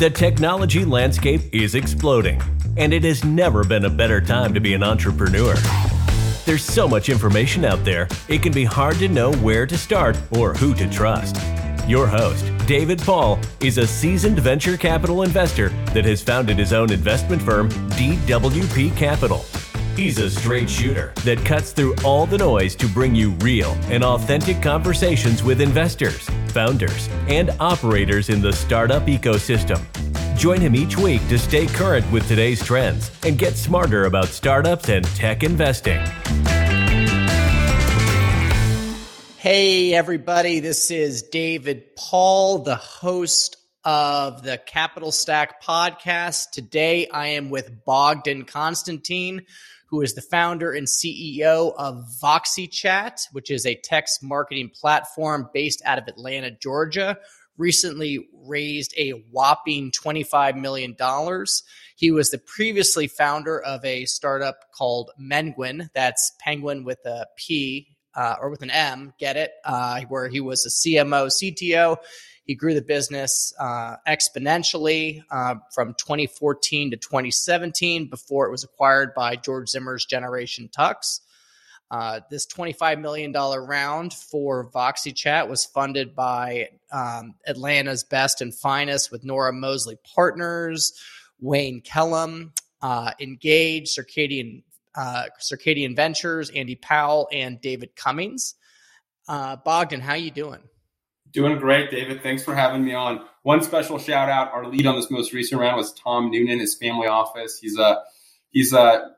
The technology landscape is exploding, and it has never been a better time to be an entrepreneur. There's so much information out there, it can be hard to know where to start or who to trust. Your host, David Paul, is a seasoned venture capital investor that has founded his own investment firm, DWP Capital. He's a straight shooter that cuts through all the noise to bring you real and authentic conversations with investors, founders, and operators in the startup ecosystem. Join him each week to stay current with today's trends and get smarter about startups and tech investing. Hey, everybody. This is David Paul, the host of the Capital Stack podcast. Today, I am with Bogdan Constantin, who is the founder and CEO of VoxyChat, which is a text marketing platform based out of Atlanta, Georgia. Recently raised a whopping $25 million. He was the previously founder of a startup called Menguin, that's Penguin with a P or with an M, get it, where he was a CMO, CTO. He grew the business exponentially from 2014 to 2017 before it was acquired by George Zimmer's Generation Tux. This $25 million round for VoxyChat was funded by Atlanta's best and finest with Nora Moseley Partners, Wayne Kellum, Engage, Circadian Ventures, Andy Powell, and David Cummings. Bogdan, how you doing? Doing great, David. Thanks for having me on. One special shout out. Our lead on this most recent round was Tom Noonan, his family office. He's a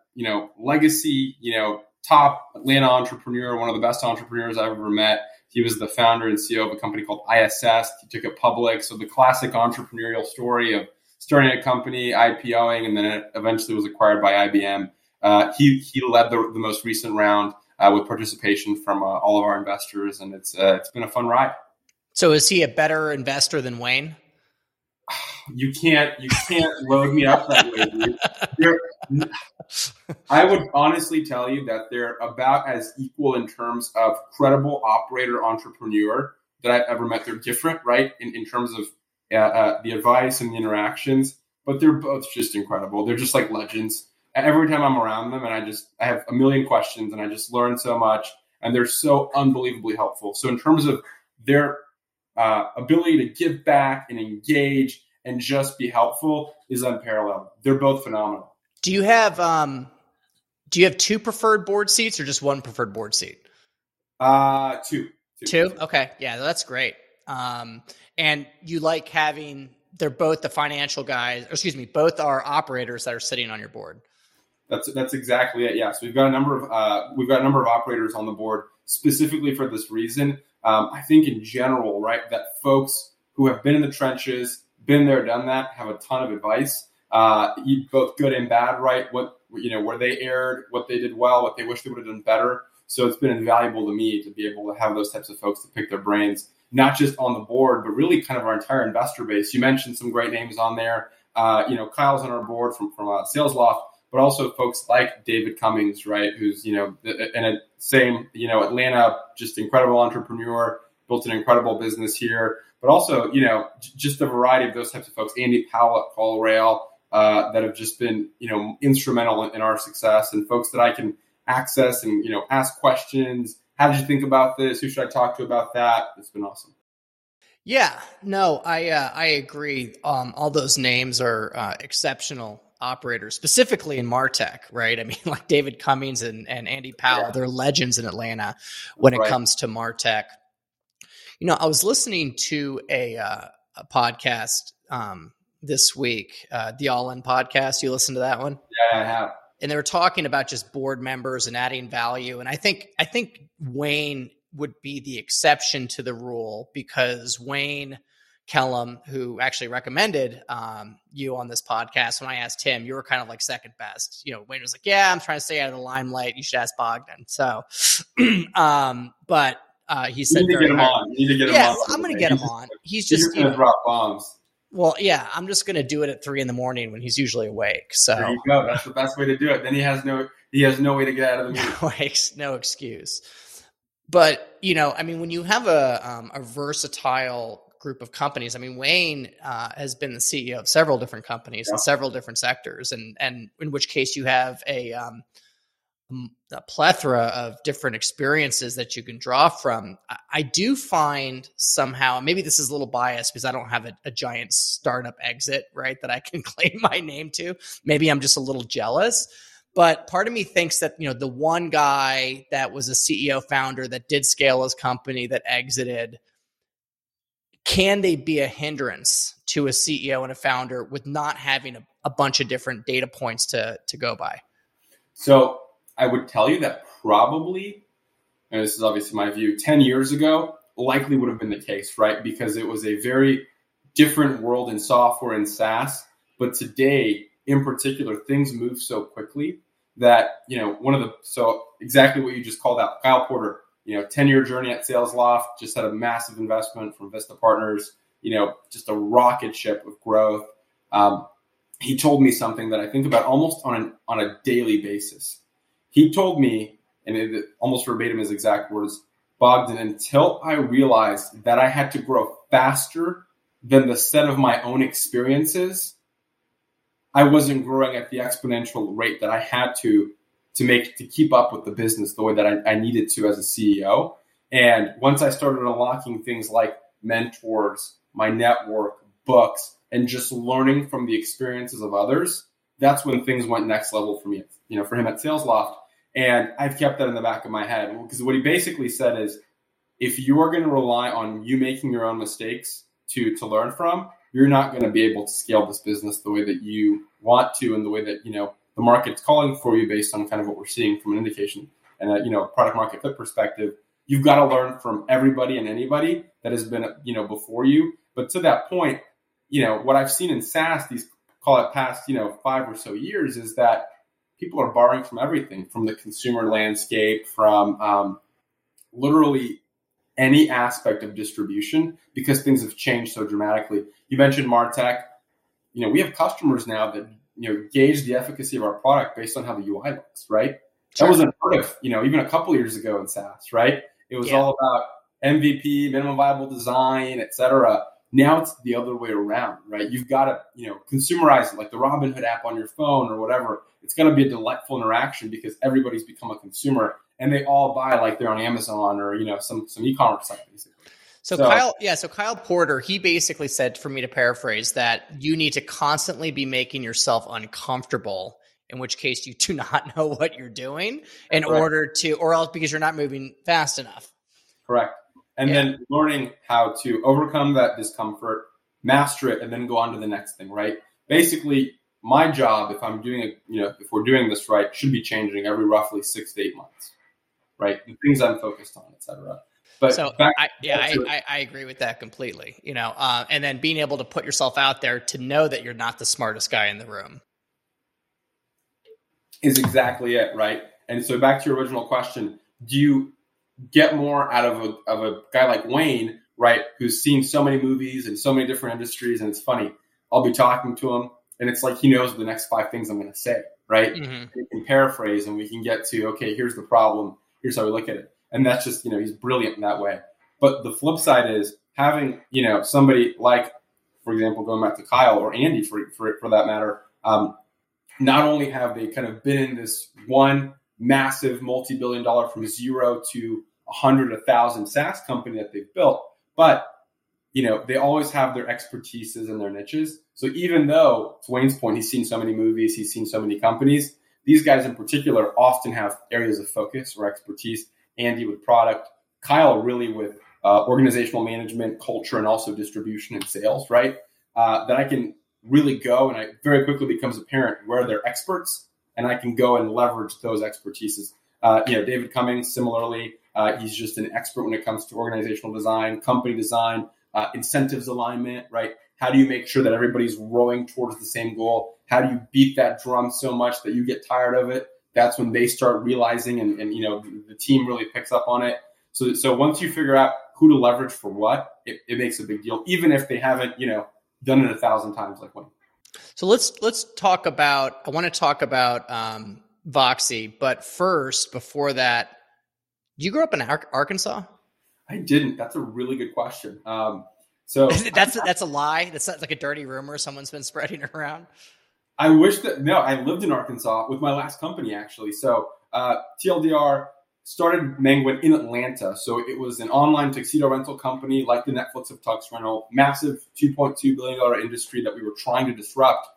legacy, top Atlanta entrepreneur, one of the best entrepreneurs I've ever met. He was the founder and CEO of a company called ISS. He took it public. So the classic entrepreneurial story of starting a company, IPOing, and then it eventually was acquired by IBM. He led the most recent round with participation from all of our investors, and it's been a fun ride. So is he a better investor than Wayne? You can't load me up that way, dude. I would honestly tell you that they're about as equal in terms of credible operator entrepreneur that I've ever met. They're different, right, in terms of the advice and the interactions, but they're both just incredible. They're just like legends. Every time I'm around them, and I have a million questions, and I just learn so much, and they're so unbelievably helpful. So in terms of their ability to give back and engage and just be helpful is unparalleled. They're both phenomenal. Do you have two preferred board seats or just one preferred board seat? Two? Okay. Yeah, that's great. And you like having, they're both the financial guys, or excuse me, both are operators that are sitting on your board. That's exactly it. Yeah. So we've got a number of operators on the board specifically for this reason. I think in general, right, that folks who have been in the trenches, been there, done that, have a ton of advice, both good and bad, right? Where they erred, what they did well, what they wish they would have done better. So it's been invaluable to me to be able to have those types of folks to pick their brains, not just on the board, but really kind of our entire investor base. You mentioned some great names on there. Kyle's on our board from Sales Loft, but also folks like David Cummings, right? Who's, Atlanta, just incredible entrepreneur, built an incredible business here, but also, just a variety of those types of folks, Andy Powell at CallRail, that have just been, instrumental in our success, and folks that I can access and, ask questions. How did you think about this? Who should I talk to about that? It's been awesome. Yeah, no, I agree. All those names are exceptional operators, specifically in MarTech, right? I mean, like David Cummings and Andy Powell, yeah. They're legends in Atlanta when it comes to MarTech. I was listening to a podcast this week, the All In podcast. You listen to that one? Yeah, I have. And they were talking about just board members and adding value. And I think Wayne would be the exception to the rule, because Wayne Kellum, who actually recommended you on this podcast, when I asked him, you were kind of like second best. Wayne was like, yeah, I'm trying to stay out of the limelight. You should ask Bogdan. So, he said, I'm going to get him on. He's just going to drop bombs. Well, yeah, I'm just going to do it at 3 a.m. when he's usually awake. So there you go. That's the best way to do it. Then he has no way to get out of the meeting. No excuse. But, when you have a versatile group of companies. I mean, Wayne has been the CEO of several different companies in several different sectors, and in which case you have a plethora of different experiences that you can draw from. I do find somehow, maybe this is a little biased because I don't have a giant startup exit, right, that I can claim my name to. Maybe I'm just a little jealous. But part of me thinks that, you know, the one guy that was a CEO founder that did scale his company that exited, can they be a hindrance to a CEO and a founder with not having a bunch of different data points to go by? So I would tell you that probably, and this is obviously my view, 10 years ago likely would have been the case, right? Because it was a very different world in software and SaaS. But today, in particular, things move so quickly that, you know, so exactly what you just called out, Kyle Porter, you know, 10-year journey at Sales Loft, just had a massive investment from Vista Partners, you know, just a rocket ship of growth. He told me something that I think about almost on a daily basis. He told me, and it almost verbatim his exact words, Bogdan, until I realized that I had to grow faster than the set of my own experiences, I wasn't growing at the exponential rate that I had to make, to keep up with the business the way that I needed to as a CEO. And once I started unlocking things like mentors, my network, books, and just learning from the experiences of others, that's when things went next level for me, you know, for him at Sales Loft. And I've kept that in the back of my head, because what he basically said is, if you are going to rely on you making your own mistakes to learn from, you're not going to be able to scale this business the way that you want to, and the way that, you know, the market's calling for you based on kind of what we're seeing from an indication and a, you know, product market fit perspective. You've got to learn from everybody and anybody that has been, you know, before you. But to that point, you know, what I've seen in SaaS, these call it past, you know, 5 or so years, is that people are borrowing from everything, from the consumer landscape, from literally any aspect of distribution, because things have changed so dramatically. You mentioned MarTech. You know, we have customers now that, you know, gauge the efficacy of our product based on how the UI looks, right? Sure. That wasn't unheard of, you know, even a couple of years ago in SaaS, right? It was all about MVP, minimum viable design, et cetera. Now it's the other way around, right? You've got to, you know, consumerize it, like the Robinhood app on your phone or whatever. It's going to be a delightful interaction because everybody's become a consumer. And they all buy like they're on Amazon or, you know, some e-commerce site, basically. So Kyle Porter, he basically said, for me to paraphrase, that you need to constantly be making yourself uncomfortable, in which case you do not know what you're doing in order to, or else because you're not moving fast enough. Correct. And then learning how to overcome that discomfort, master it, and then go on to the next thing, right? Basically, my job, if I'm doing it, you know, if we're doing this right, should be changing every roughly 6 to 8 months. Right. The things I'm focused on, et cetera. But so I agree with that completely, you know, and then being able to put yourself out there to know that you're not the smartest guy in the room is exactly it. Right. And so back to your original question, do you get more out of a guy like Wayne, right, who's seen so many movies and so many different industries? And it's funny, I'll be talking to him and it's like he knows the next 5 things I'm going to say. Right. Mm-hmm. We can paraphrase and we can get to, okay, here's the problem. Here's how we look at it. And that's just, you know, he's brilliant in that way. But the flip side is having, you know, somebody like, for example, going back to Kyle or Andy for that matter, not only have they kind of been in this one massive multi-billion dollar from 0 to 100, 1,000 SaaS company that they've built, but, you know, they always have their expertises and their niches. So even though, to Wayne's point, he's seen so many movies, he's seen so many companies, these guys in particular often have areas of focus or expertise. Andy with product, Kyle really with organizational management, culture, and also distribution and sales, right? That I can really go, and it very quickly becomes apparent where they're experts, and I can go and leverage those expertises. You know, David Cummings, similarly, he's just an expert when it comes to organizational design, company design, incentives alignment, right? How do you make sure that everybody's rowing towards the same goal? How do you beat that drum so much that you get tired of it? That's when they start realizing and you know, the team really picks up on it. So once you figure out who to leverage for what, it makes a big deal, even if they haven't, you know, done it 1,000 times like one. So let's talk about, I want to talk about Voxie, but first, before that, did you grow up in Arkansas? I didn't. That's a really good question. So that's a lie. That's like a dirty rumor someone's been spreading around. I wish that, no, I lived in Arkansas with my last company, actually. So TLDR started Menguin in Atlanta. So it was an online tuxedo rental company like the Netflix of tux rental, massive $2.2 billion industry that we were trying to disrupt.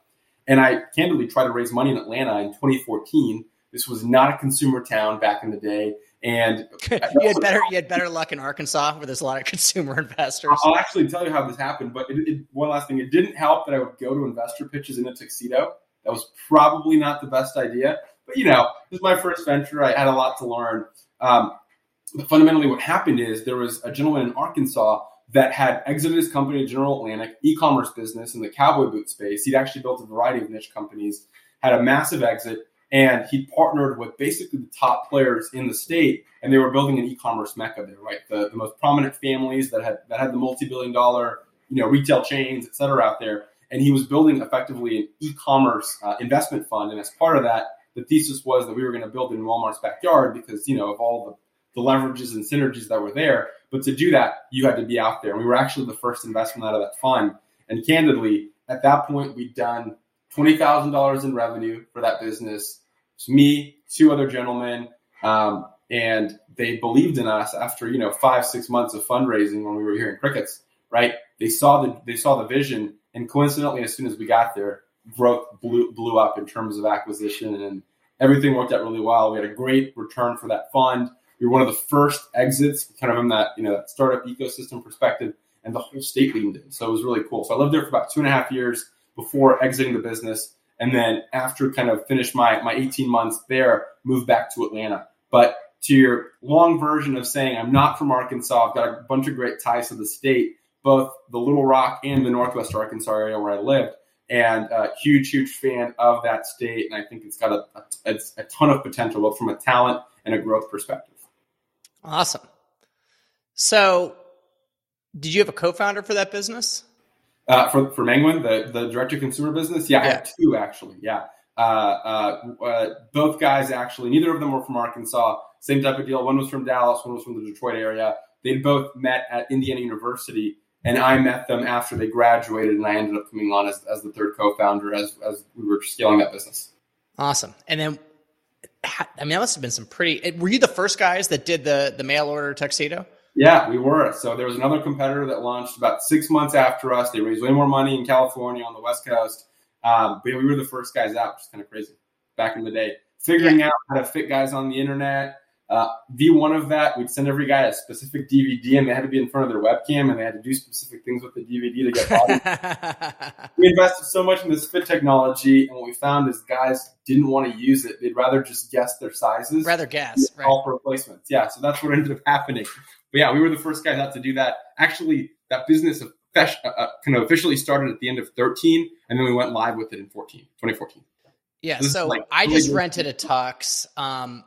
And I candidly tried to raise money in Atlanta in 2014. This was not a consumer town back in the day. And you had better luck in Arkansas where there's a lot of consumer investors. I'll actually tell you how this happened, but one last thing. It didn't help that I would go to investor pitches in a tuxedo. That was probably not the best idea, but this is my first venture. I had a lot to learn. But fundamentally what happened is there was a gentleman in Arkansas that had exited his company, General Atlantic, e-commerce business in the cowboy boot space. He'd actually built a variety of niche companies, had a massive exit. And he partnered with basically the top players in the state, and they were building an e-commerce mecca there, right? The most prominent families that had the multi-billion-dollar, retail chains, et cetera, out there. And he was building effectively an e-commerce investment fund. And as part of that, the thesis was that we were going to build in Walmart's backyard because of all the leverages and synergies that were there. But to do that, you had to be out there. And we were actually the first investment out of that fund. And candidly, at that point, we'd done $20,000 in revenue for that business. It's me, two other gentlemen, and they believed in us after 5-6 months of fundraising when we were hearing crickets. Right? They saw the vision, and coincidentally, as soon as we got there, blew up in terms of acquisition, and everything worked out really well. We had a great return for that fund. We were one of the first exits, kind of in that that startup ecosystem perspective, and the whole state leaned in. So it was really cool. So I lived there for about 2.5 years. Before exiting the business, and then after kind of finished my 18 months there, moved back to Atlanta. But to your long version of saying I'm not from Arkansas, I've got a bunch of great ties to the state, both the Little Rock and the Northwest Arkansas area where I lived, and a huge, huge fan of that state. And I think it's got a ton of potential, both from a talent and a growth perspective. Awesome. So did you have a co-founder for that business? For Menguin, the direct-to-consumer business? Yeah, I had two, actually. Yeah. Both guys, actually. Neither of them were from Arkansas. Same type of deal. One was from Dallas. One was from the Detroit area. They both met at Indiana University, and I met them after they graduated, and I ended up coming on as the third co-founder as we were scaling that business. Awesome. And then, that must have been some pretty... Were you the first guys that did the mail-order tuxedo? Yeah, we were. So there was another competitor that launched about 6 months after us. They raised way more money in California on the West Coast. But we were the first guys out, which is kind of crazy back in the day. Figuring out how to fit guys on the internet. V1 of that, we'd send every guy a specific DVD, and they had to be in front of their webcam, and they had to do specific things with the DVD to get bought. We invested so much in this fit technology, and what we found is guys didn't want to use it. They'd rather just guess their sizes. Right. All for replacements. Yeah, so that's what ended up happening. But yeah, we were the first guys out to do that. Actually, that business kind of officially started at the end of 2013, and then we went live with it in 2014. Yeah, so I just rented a tux.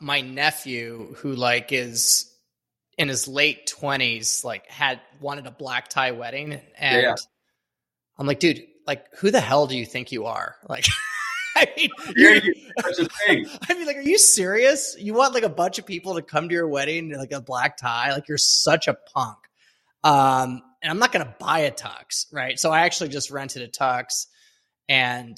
My nephew, who is in his late 20s, wanted a black tie wedding, and I'm like, dude, who the hell do you think you are? Are you serious? You want a bunch of people to come to your wedding in a black tie? You're such a punk. And I'm not going to buy a tux, right? So I actually just rented a tux, and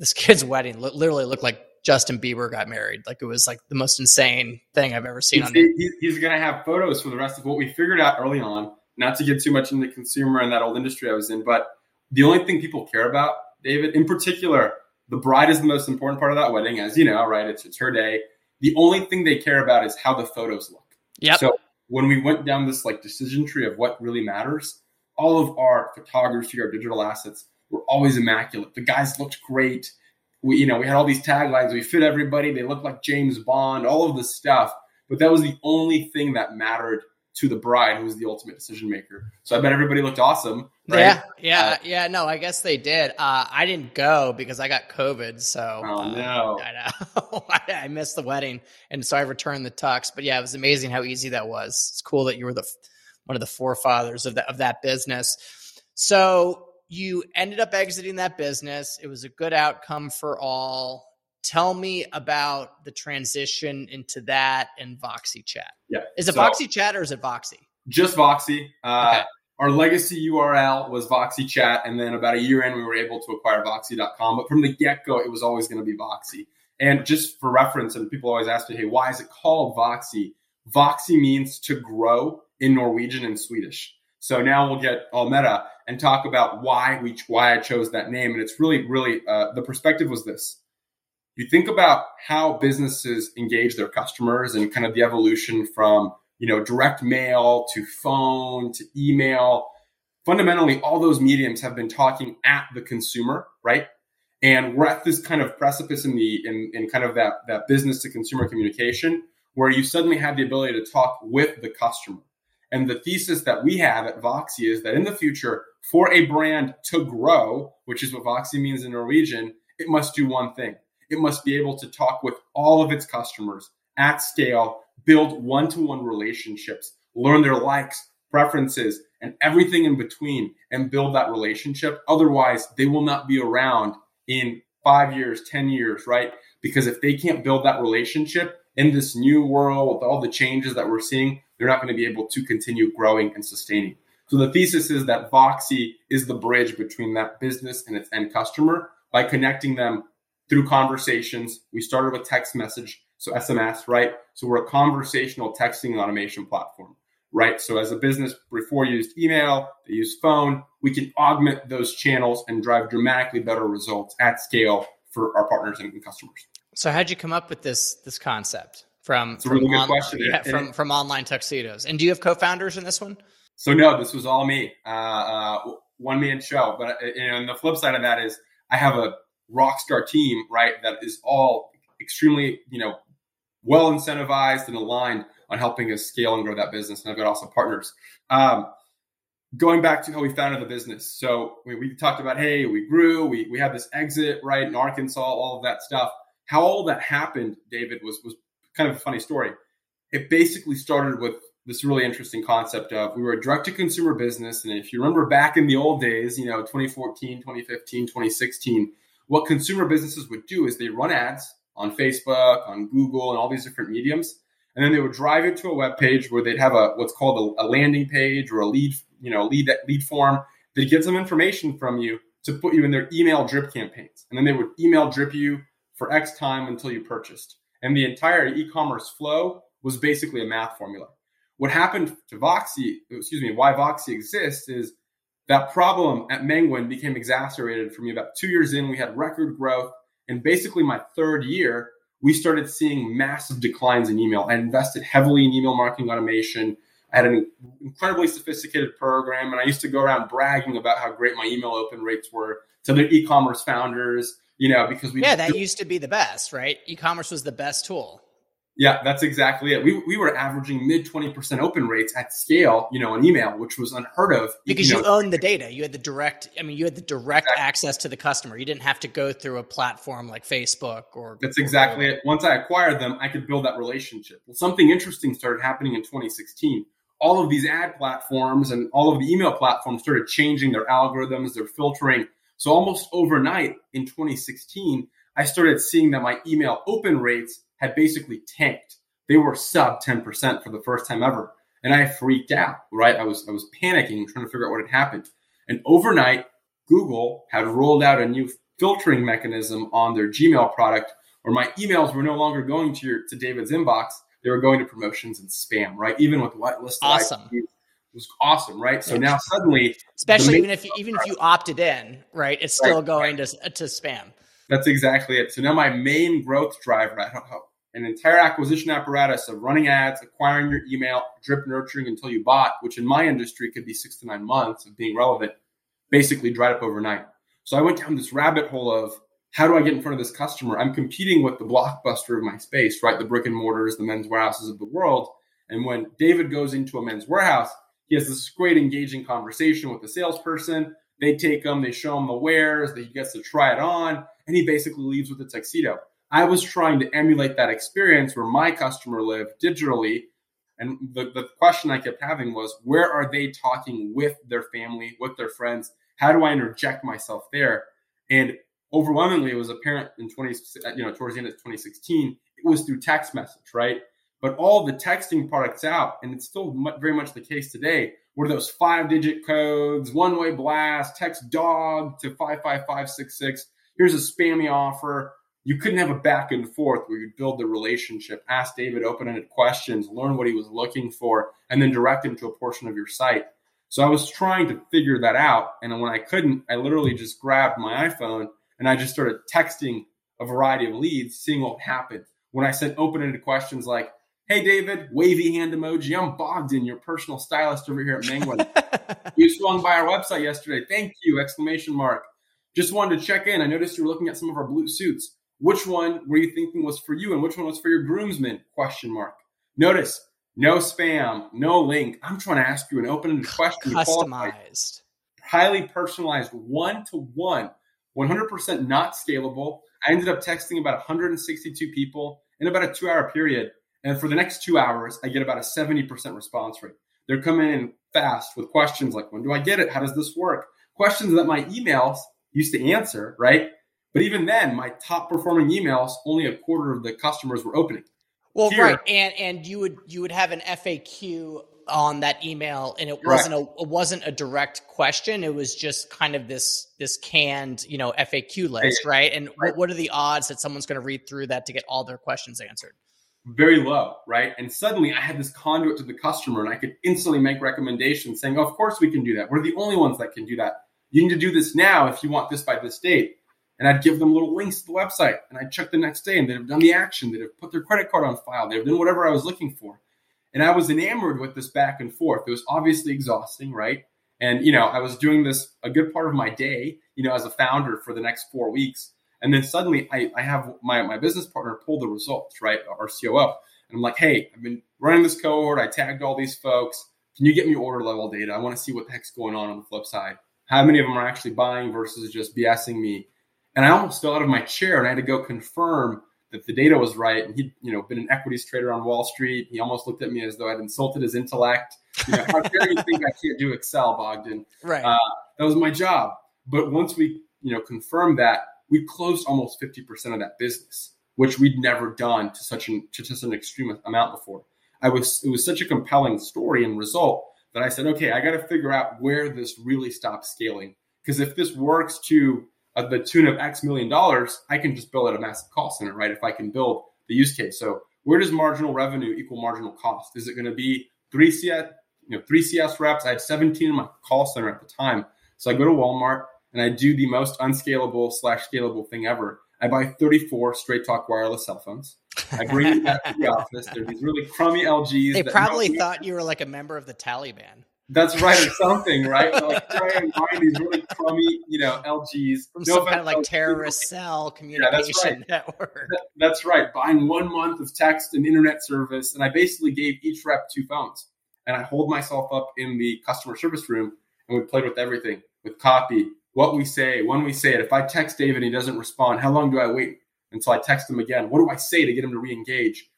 this kid's wedding literally looked like Justin Bieber got married. It was the most insane thing I've ever seen. He's going to have photos for the rest of what we figured out early on, not to get too much into consumer and that old industry I was in, but the only thing people care about, David, in particular, the bride is the most important part of that wedding, as you know, right? It's her day. The only thing they care about is how the photos look. Yeah. So when we went down this decision tree of what really matters, all of our photography, our digital assets were always immaculate. The guys looked great. We had all these taglines. We fit everybody. They looked like James Bond, all of this stuff. But that was the only thing that mattered to the bride, who was the ultimate decision maker. So I bet everybody looked awesome, right? Yeah. No, I guess they did. I didn't go because I got COVID. So no. I know. I missed the wedding. And so I returned the tux. But yeah, it was amazing how easy that was. It's cool that you were one of the forefathers of that business. So you ended up exiting that business. It was a good outcome for all. Tell me about the transition into that and VoxyChat. Yeah. Is it VoxyChat or is it Voxie? Just Voxie. Okay. Our legacy URL was VoxyChat, and then about a year in, we were able to acquire Voxie.com. But from the get-go, it was always going to be Voxie. And just for reference, and people always ask me, hey, why is it called Voxie? Voxie means to grow in Norwegian and Swedish. So now we'll get all meta and talk about why I chose that name. And it's really, really, the perspective was this. You think about how businesses engage their customers and kind of the evolution from, you know, direct mail to phone to email. Fundamentally, all those mediums have been talking at the consumer, right? And we're at this kind of precipice in kind of that business to consumer communication where you suddenly have the ability to talk with the customer. And the thesis that we have at Voxie is that in the future, for a brand to grow, which is what Voxie means in Norwegian, it must do one thing. It must be able to talk with all of its customers at scale, build one-to-one relationships, learn their likes, preferences, and everything in between, and build that relationship. Otherwise, they will not be around in 5 years, 10 years, right? Because if they can't build that relationship in this new world with all the changes that we're seeing, they're not going to be able to continue growing and sustaining. So the thesis is that Voxie is the bridge between that business and its end customer by connecting them through conversations. We started with text message, so SMS, right? So we're a conversational texting and automation platform, right? So as a business before used email, they used phone, we can augment those channels and drive dramatically better results at scale for our partners and customers. So how'd you come up with this concept from online tuxedos? And do you have co-founders in this one? So no, this was all me, one-man show. But and the flip side of that is I have a rockstar team, right, that is all extremely, well incentivized and aligned on helping us scale and grow that business. And I've got also partners. Going back to how we founded the business. So we talked about, hey, we grew, we had this exit, right, in Arkansas, all of that stuff. How all that happened, David, was kind of a funny story. It basically started with this really interesting concept of we were a direct-to-consumer business. And if you remember back in the old days, 2014, 2015, 2016, what consumer businesses would do is they run ads on Facebook, on Google, and all these different mediums. And then they would drive it to a web page where they'd have what's called a landing page or a lead form that gives them information from you to put you in their email drip campaigns. And then they would email drip you for X time until you purchased. And the entire e-commerce flow was basically a math formula. What happened to why Voxie exists is that problem at Menguin became exacerbated for me. About 2 years in, we had record growth. And basically my third year, we started seeing massive declines in email. I invested heavily in email marketing automation. I had an incredibly sophisticated program. And I used to go around bragging about how great my email open rates were to the e-commerce founders, because that used to be the best, right? E-commerce was the best tool. Yeah, that's exactly it. We were averaging mid 20% open rates at scale, on email, which was unheard of. Because you owned the data. You had the direct exactly. access to the customer. You didn't have to go through a platform like Facebook or. That's exactly it. Once I acquired them, I could build that relationship. Well, something interesting started happening in 2016. All of these ad platforms and all of the email platforms started changing their algorithms, their filtering. So almost overnight in 2016, I started seeing that my email open rates had basically tanked. They were sub 10% for the first time ever. And I freaked out, right? I was panicking, trying to figure out what had happened. And overnight, Google had rolled out a new filtering mechanism on their Gmail product where my emails were no longer going to David's inbox. They were going to promotions and spam, right? Even with whitelist. Awesome. It was awesome, right? So now suddenly. Especially even if you opted in, right? It's still going to spam. That's exactly it. So now my main growth driver, I don't know, an entire acquisition apparatus of running ads, acquiring your email, drip nurturing until you bought, which in my industry could be 6 to 9 months of being relevant, basically dried up overnight. So I went down this rabbit hole of how do I get in front of this customer? I'm competing with the Blockbuster of my space, right? The brick and mortars, the Men's Warehouses of the world. And when David goes into a Men's Warehouse, he has this great engaging conversation with the salesperson. They take them, they show him the wares, he gets to try it on, and he basically leaves with a tuxedo. I was trying to emulate that experience where my customer lived digitally. And the question I kept having was, where are they talking with their family, with their friends? How do I interject myself there? And overwhelmingly, it was apparent towards the end of 2016, it was through text message, right? but all the texting products out, and it's still very much the case today, were those 5-digit codes, one-way blast, text dog to 55566. Here's a spammy offer. You couldn't have a back and forth where you'd build the relationship, ask David open-ended questions, learn what he was looking for, and then direct him to a portion of your site. So I was trying to figure that out. And when I couldn't, I literally just grabbed my iPhone and I just started texting a variety of leads, seeing what happened. When I sent open-ended questions like, hey, David, wavy hand emoji, I'm Bogdan, your personal stylist over here at Menguin. You swung by our website yesterday. Thank you, exclamation mark. Just wanted to check in. I noticed you were looking at some of our blue suits. Which one were you thinking was for you and which one was for your groomsmen? Question mark. Notice, no spam, no link. I'm trying to ask you an open-ended question. Customized. Highly personalized, one-to-one, 100% not scalable. I ended up texting about 162 people in about a 2-hour period. And for the next 2 hours, I get about a 70% response rate. They're coming in fast with questions like, when do I get it? How does this work? Questions that my emails used to answer, right? But even then, my top performing emails, only a quarter of the customers were opening. Well, here, right. And you would have an FAQ on that email, and it correct. wasn't a direct question. It was just kind of this canned, FAQ list, right? And right. What are the odds that someone's going to read through that to get all their questions answered? Very low, right? And suddenly I had this conduit to the customer, and I could instantly make recommendations saying, oh, of course we can do that. We're the only ones that can do that. You need to do this now if you want this by this date. And I'd give them little links to the website, and I'd check the next day, and they'd have done the action. They'd have put their credit card on file. They'd have done whatever I was looking for. And I was enamored with this back and forth. It was obviously exhausting, right? And, I was doing this a good part of my day, as a founder for the next 4 weeks. And then suddenly I have my business partner pull the results, right? Our COO. And I'm like, hey, I've been running this cohort. I tagged all these folks. Can you get me order level data? I want to see what the heck's going on the flip side. How many of them are actually buying versus just BSing me? And I almost fell out of my chair, and I had to go confirm that the data was right. And he'd, been an equities trader on Wall Street. He almost looked at me as though I'd insulted his intellect. How dare you think I can't do Excel, Bogdan? Right. That was my job. But once we, confirmed that, we closed almost 50% of that business, which we'd never done to such an extreme amount before. It was such a compelling story and result that I said, okay, I got to figure out where this really stops scaling. Because if this works to the tune of X million dollars, I can just build out a massive call center, right? If I can build the use case. So where does marginal revenue equal marginal cost? Is it going to be three CS reps? I had 17 in my call center at the time. So I go to Walmart. And I do the most unscalable /scalable thing ever. I buy 34 Straight Talk wireless cell phones. I bring them back to the office. They're these really crummy LGs. They probably thought you were like a member of the Taliban. That's right, or something, right? Like trying to find these really crummy, LGs. From some kind of like terrorist cell communication network. That's right. Buying 1 month of text and internet service. And I basically gave each rep 2 phones. And I hold myself up in the customer service room, and we played with everything, with copy, what we say, when we say it. If I text David and he doesn't respond, how long do I wait until I text him again? What do I say to get him to re-engage?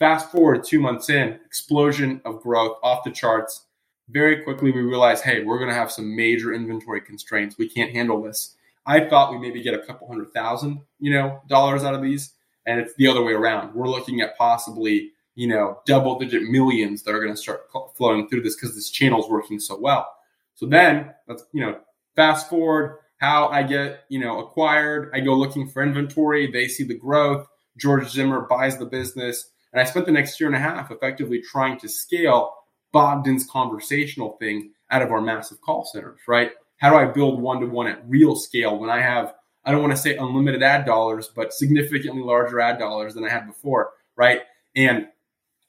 Fast forward 2 months in, explosion of growth off the charts. Very quickly, we realized, hey, we're going to have some major inventory constraints. We can't handle this. I thought we maybe get a couple $100,000, dollars out of these. And it's the other way around. We're looking at possibly, double-digit millions that are going to start flowing through this because this channel is working so well. So then, that's, fast forward how I get, acquired. I go looking for inventory. They see the growth. George Zimmer buys the business. And I spent the next year and a half effectively trying to scale Bogdan's conversational thing out of our massive call centers, right? How do I build one-to-one at real scale when I have, I don't want to say unlimited ad dollars, but significantly larger ad dollars than I had before, right? And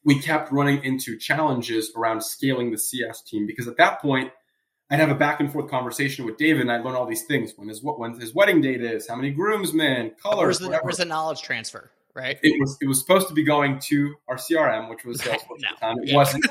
we kept running into challenges around scaling the CS team, because at that point, I'd have a back and forth conversation with David, and I'd learn all these things. When his wedding date is, how many groomsmen, colors, where's the knowledge transfer, right? It was supposed to be going to our CRM, which was Salesforce at the time. It wasn't.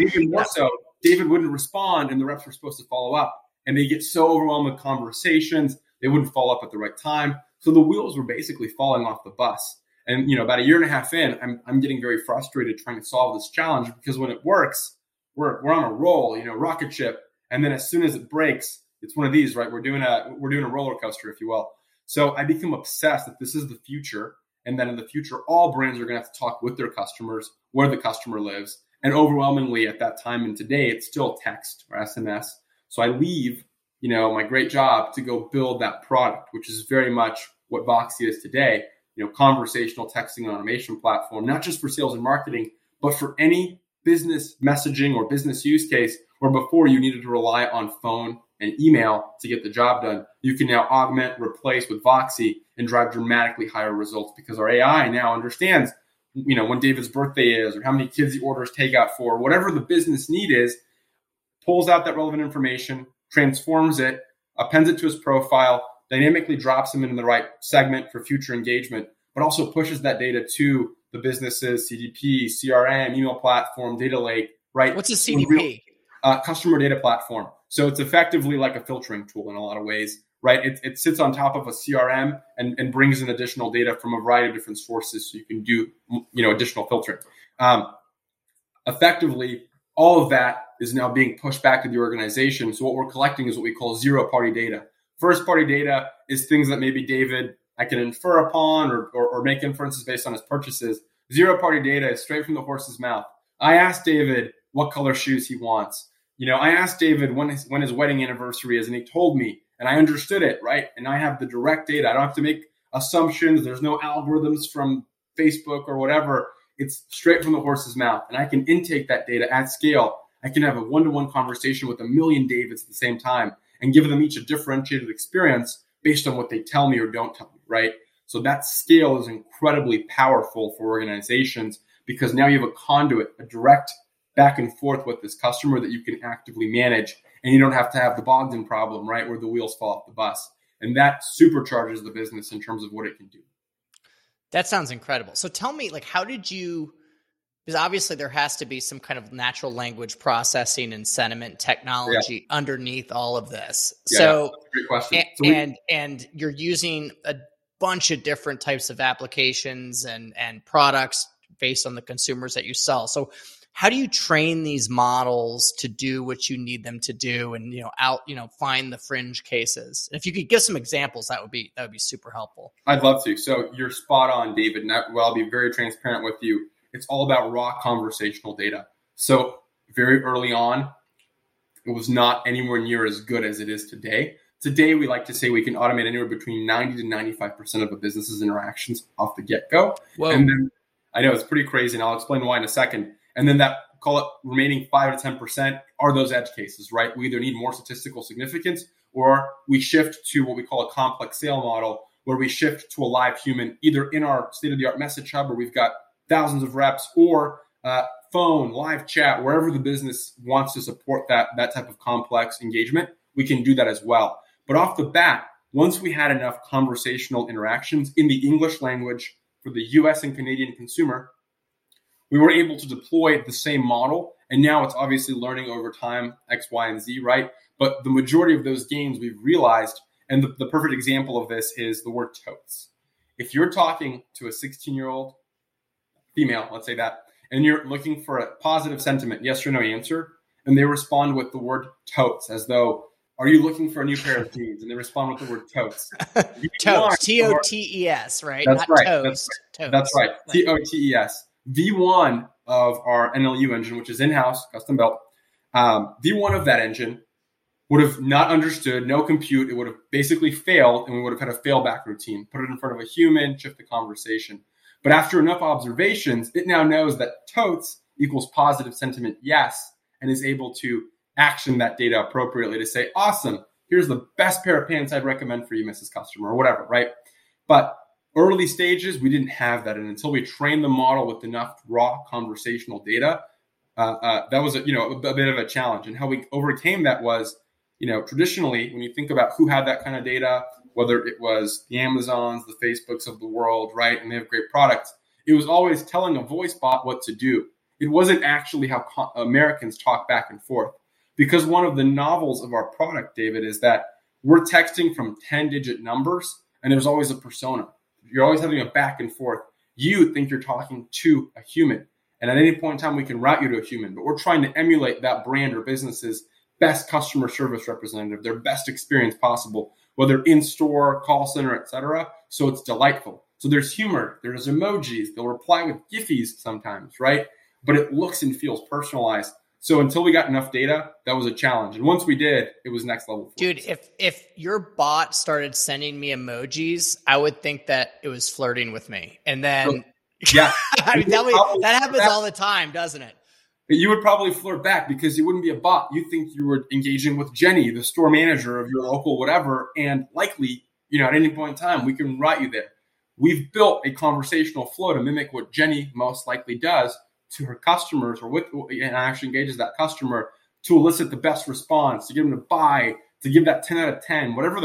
Even more so, David wouldn't respond, and the reps were supposed to follow up. And they get so overwhelmed with conversations, they wouldn't follow up at the right time. So the wheels were basically falling off the bus. And about a year and a half in, I'm getting very frustrated trying to solve this challenge, because when it works, we're on a roll, rocket ship. And then as soon as it breaks, it's one of these, right? We're doing a roller coaster, if you will. So I become obsessed that this is the future. and that in the future, all brands are going to have to talk with their customers where the customer lives. And overwhelmingly at that time and today, it's still text or SMS. So I leave, you know, my great job to go build that product, which is very much what Voxie is today, you know, conversational texting and automation platform, not just for sales and marketing, but for any business messaging or business use case where before you needed to rely on phone and email to get the job done. You can now augment, replace with Voxie and drive dramatically higher results because our AI now understands, you know, when David's birthday is or how many kids he orders takeout for, whatever the business need is, pulls out that relevant information, transforms it, appends it to his profile, dynamically drops him into the right segment for future engagement, but also pushes that data to the businesses, CDP, CRM, email platform, data lake, right? What's a CDP? Customer data platform. So it's effectively like a filtering tool in a lot of ways, right? It sits on top of a CRM and brings in additional data from a variety of different sources so you can do, you know, additional filtering. Effectively, all of that is now being pushed back to the organization. So what we're collecting is what we call zero-party data. First-party data is things that maybe David, I can infer upon or make inferences based on his purchases. Zero-party data is straight from the horse's mouth. I asked David what color shoes he wants. You know, I asked David when his wedding anniversary is, and he told me, and I understood it, right? And I have the direct data. I don't have to make assumptions. There's no algorithms from Facebook or whatever. It's straight from the horse's mouth, and I can intake that data at scale. I can have a one-to-one conversation with a million Davids at the same time and give them each a differentiated experience based on what they tell me or don't tell me, right? So that scale is incredibly powerful for organizations because now you have a conduit, a direct back and forth with this customer that you can actively manage. And you don't have to have the Bogdan problem, right, where the wheels fall off the bus. And that supercharges the business in terms of what it can do. That sounds incredible. So tell me, like, how did you, because obviously there has to be some kind of natural language processing and sentiment technology underneath all of this. Yeah, so that's a great question. And you're using a bunch of different types of applications and products based on the consumers that you sell. So how do you train these models to do what you need them to do and, you know, find the fringe cases? If you could give some examples, that would be super helpful. I'd love to. So you're spot on, David. And I'll be very transparent with you. It's all about raw conversational data. So very early on, it was not anywhere near as good as it is today. Today, we like to say we can automate anywhere between 90 to 95% of a business's interactions off the get-go. Whoa. And then, I know it's pretty crazy, and I'll explain why in a second. And then that, call it remaining 5 to 10% are those edge cases, right? We either need more statistical significance or we shift to what we call a complex sale model where we shift to a live human, either in our state-of-the-art message hub where we've got thousands of reps or phone, live chat, wherever the business wants to support that type of complex engagement, we can do that as well. But off the bat, once we had enough conversational interactions in the English language for the US and Canadian consumer, we were able to deploy the same model, and now it's obviously learning over time, X, Y, and Z, right? But the majority of those gains we've realized, and the perfect example of this is the word totes. If you're talking to a 16-year-old female, let's say that, and you're looking for a positive sentiment, yes or no answer, and they respond with the word totes, as though, are you looking for a new pair of jeans? And they respond with the word totes. Totes, T-O-T-E-S, right? That's not toast. That's right, T-O-T-E-S. V1 of our NLU engine, which is in-house, custom built, V1 of that engine would have not understood, no compute. It would have basically failed, and we would have had a fail-back routine. Put it in front of a human, shift the conversation. But after enough observations, it now knows that totes equals positive sentiment, yes, and is able to action that data appropriately to say, awesome, here's the best pair of pants I'd recommend for you, Mrs. Customer, or whatever, right? But early stages, we didn't have that. And until we trained the model with enough raw conversational data, that was a bit of a challenge. And how we overcame that was, you know, traditionally, when you think about who had that kind of data, whether it was the Amazons, the Facebooks of the world, right, and they have great products, it was always telling a voice bot what to do. It wasn't actually how Americans talk back and forth. Because one of the novels of our product, David, is that we're texting from 10-digit numbers, and there's always a persona. You're always having a back and forth. You think you're talking to a human. And at any point in time, we can route you to a human. But we're trying to emulate that brand or business's best customer service representative, their best experience possible, whether in store, call center, et cetera. So it's delightful. So there's humor, there's emojis, they'll reply with GIFs sometimes, right? But it looks and feels personalized. So until we got enough data, that was a challenge. And once we did, it was next level. Dude, if your bot started sending me emojis, I would think that it was flirting with me. And then, yeah, I mean, that happens all the time, doesn't it? But you would probably flirt back because you wouldn't be a bot. You think you were engaging with Jenny, the store manager of your local whatever. And likely, you know, at any point in time, we can route you there. We've built a conversational flow to mimic what Jenny most likely does to her customers, or with, and actually engages that customer to elicit the best response, to get them to buy, to give that 10 out of 10, whatever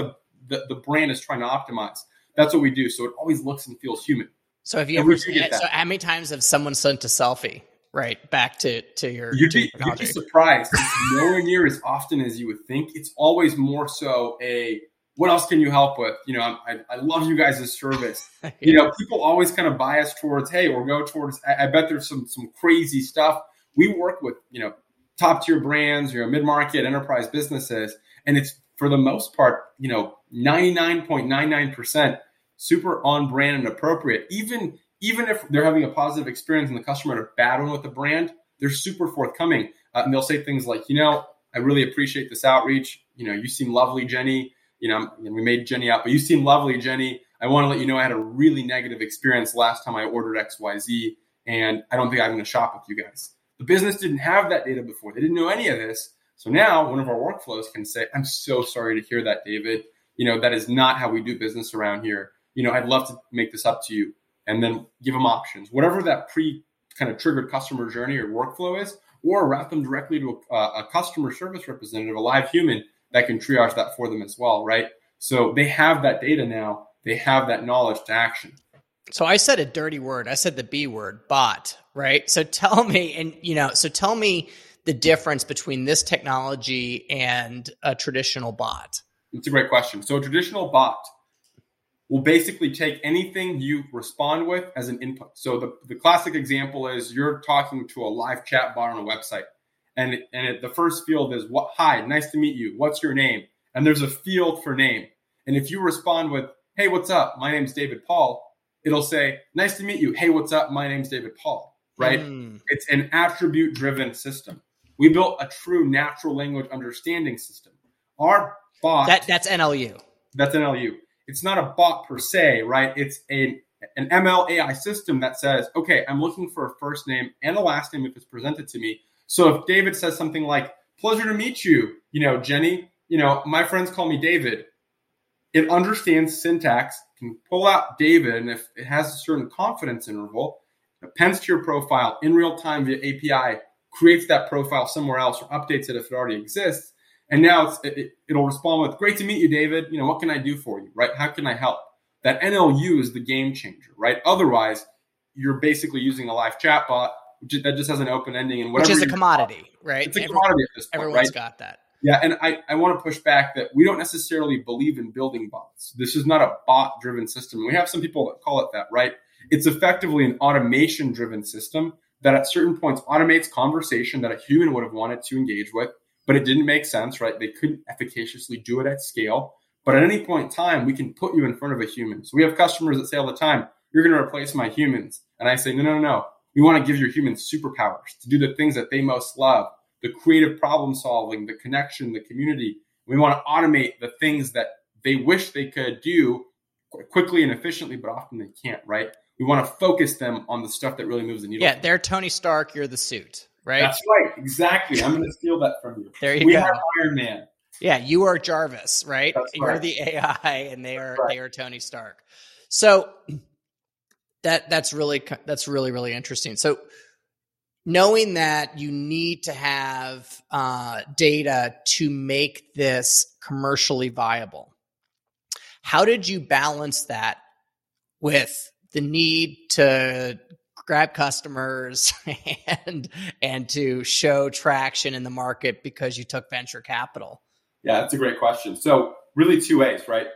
the brand is trying to optimize. That's what we do. So it always looks and feels human. So have you ever seen it? So how many times have someone sent a selfie, right? Back to your you'd be surprised. It's nowhere near as often as you would think. It's always more so a, what else can you help with? You know, I love you guys' service. Yeah. You know, people always kind of bias towards, hey, or go towards, I bet there's some crazy stuff. We work with, you know, top tier brands, you know, mid-market enterprise businesses. And it's, for the most part, you know, 99.99% super on brand and appropriate. Even if they're having a positive experience and the customer had a bad one with the brand, they're super forthcoming. And they'll say things like, you know, I really appreciate this outreach. You know, you seem lovely, Jenny. You know, we made Jenny out, but you seem lovely, Jenny. I want to let you know I had a really negative experience last time I ordered XYZ, and I don't think I'm going to shop with you guys. The business didn't have that data before. They didn't know any of this. So now one of our workflows can say, I'm so sorry to hear that, David. You know, that is not how we do business around here. You know, I'd love to make this up to you, and then give them options. Whatever that pre kind of triggered customer journey or workflow is, or route them directly to a customer service representative, a live human, that can triage that for them as well, right? So they have that data now. They have that knowledge to action. So I said a dirty word. I said the B word, bot, right? So tell me, tell me the difference between this technology and a traditional bot. It's a great question. So a traditional bot will basically take anything you respond with as an input. So the classic example is you're talking to a live chat bot on a website. And the first field is, hi, nice to meet you. What's your name? And there's a field for name. And if you respond with, hey, what's up? My name's David Paul. It'll say, nice to meet you. Hey, what's up? My name's David Paul, right? It's an attribute-driven system. We built a true natural language understanding system. Our bot... That's NLU. That's NLU. It's not a bot per se, right? It's an ML AI system that says, okay, I'm looking for a first name and a last name if it's presented to me. So if David says something like, pleasure to meet you, you know, Jenny, you know, my friends call me David, it understands syntax, can pull out David, and if it has a certain confidence interval, it appends to your profile in real time via API, creates that profile somewhere else or updates it if it already exists. And now it'll respond with, great to meet you, David. You know, what can I do for you, right? How can I help? That NLU is the game changer, right? Otherwise, you're basically using a live chat bot that just has an open ending and whatever. Which is a commodity, right? It's a commodity at this point, everyone's right? Everyone's got that. Yeah, and I want to push back that we don't necessarily believe in building bots. This is not a bot-driven system. We have some people that call it that, right? It's effectively an automation-driven system that at certain points automates conversation that a human would have wanted to engage with, but it didn't make sense, right? They couldn't efficaciously do it at scale. But at any point in time, we can put you in front of a human. So we have customers that say all the time, you're going to replace my humans. And I say, no. We want to give your humans superpowers to do the things that they most love, the creative problem solving, the connection, the community. We want to automate the things that they wish they could do quickly and efficiently, but often they can't, right? We want to focus them on the stuff that really moves the needle. Yeah, they're Tony Stark, you're the suit, right? That's right, exactly. I'm going to steal that from you. There you go. We are Iron Man. Yeah, you are Jarvis, right? You're the AI and they are Tony Stark. So... That's really interesting. So knowing that you need to have data to make this commercially viable, how did you balance that with the need to grab customers and to show traction in the market because you took venture capital? Yeah, that's a great question. So really two ways, right?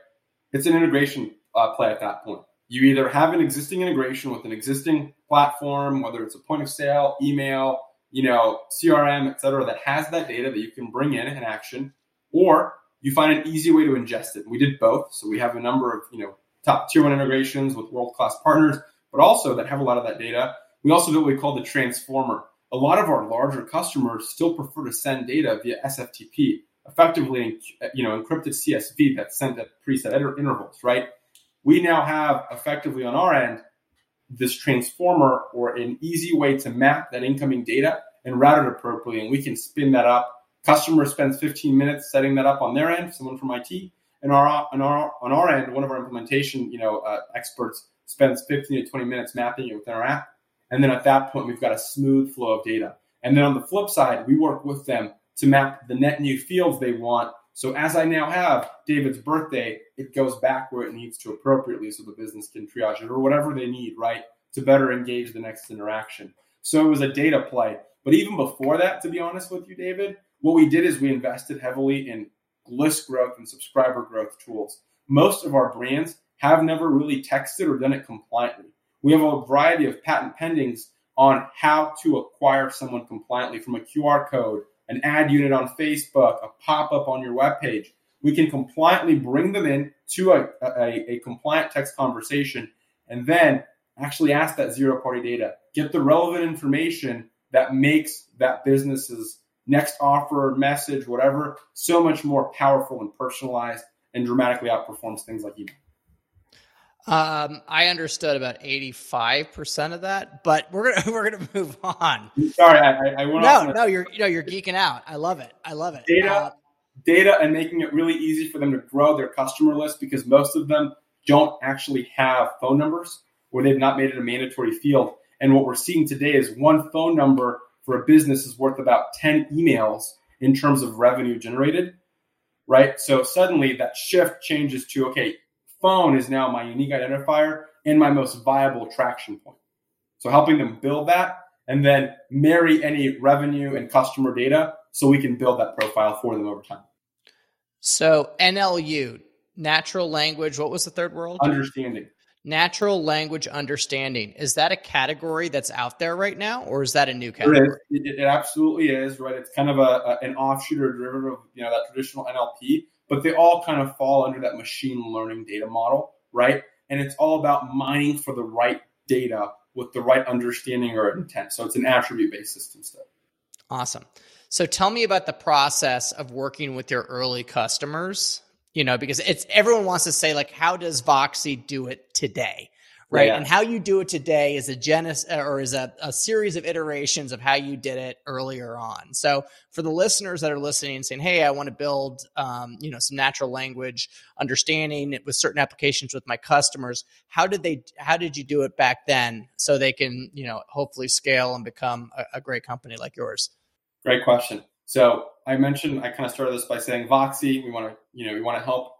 It's an integration play at that point. You either have an existing integration with an existing platform, whether it's a point of sale, email, you know, CRM, et cetera, that has that data that you can bring in action, or you find an easy way to ingest it. We did both. So we have a number of, you know, top tier one integrations with world-class partners, but also that have a lot of that data. We also do what we call the transformer. A lot of our larger customers still prefer to send data via SFTP, effectively, encrypted CSV that's sent at preset intervals, right? We now have effectively on our end this transformer or an easy way to map that incoming data and route it appropriately, and we can spin that up. Customer spends 15 minutes setting that up on their end, someone from IT, and on our end, one of our implementation experts spends 15 to 20 minutes mapping it within our app, and then at that point, we've got a smooth flow of data. And then on the flip side, we work with them to map the net new fields they want. So as I now have David's birthday, it goes back where it needs to appropriately so the business can triage it or whatever they need, right, to better engage the next interaction. So it was a data play. But even before that, to be honest with you, David, what we did is we invested heavily in list growth and subscriber growth tools. Most of our brands have never really texted or done it compliantly. We have a variety of patent pendings on how to acquire someone compliantly from a QR code, an ad unit on Facebook, a pop-up on your webpage. We can compliantly bring them in to a compliant text conversation and then actually ask that zero-party data, get the relevant information that makes that business's next offer, message, whatever, so much more powerful and personalized and dramatically outperforms things like email. I understood about 85% of that, but we're gonna move on. Sorry, I went off. No, you're geeking out. I love it. Data, and making it really easy for them to grow their customer list because most of them don't actually have phone numbers or they've not made it a mandatory field. And what we're seeing today is one phone number for a business is worth about 10 emails in terms of revenue generated, right? So suddenly that shift changes to, okay, phone is now my unique identifier and my most viable traction point. So helping them build that and then marry any revenue and customer data so we can build that profile for them over time. So NLU, natural language, what was the third word? Understanding. Natural language understanding. Is that a category that's out there right now, or is that a new category? It absolutely is, right? It's kind of an offshoot or derivative of that traditional NLP, but they all kind of fall under that machine learning data model, right? And it's all about mining for the right data with the right understanding or intent. So it's an attribute-based system still. Awesome. So tell me about the process of working with your early customers. Because it's everyone wants to say, like, how does Voxie do it today, right? Yeah. And how you do it today is a series of iterations of how you did it earlier on. So for the listeners that are listening and saying, hey, I want to build, some natural language understanding with certain applications with my customers, how did you do it back then so they can, hopefully scale and become a great company like yours? Great question. So I kind of started this by saying Voxie, we want to help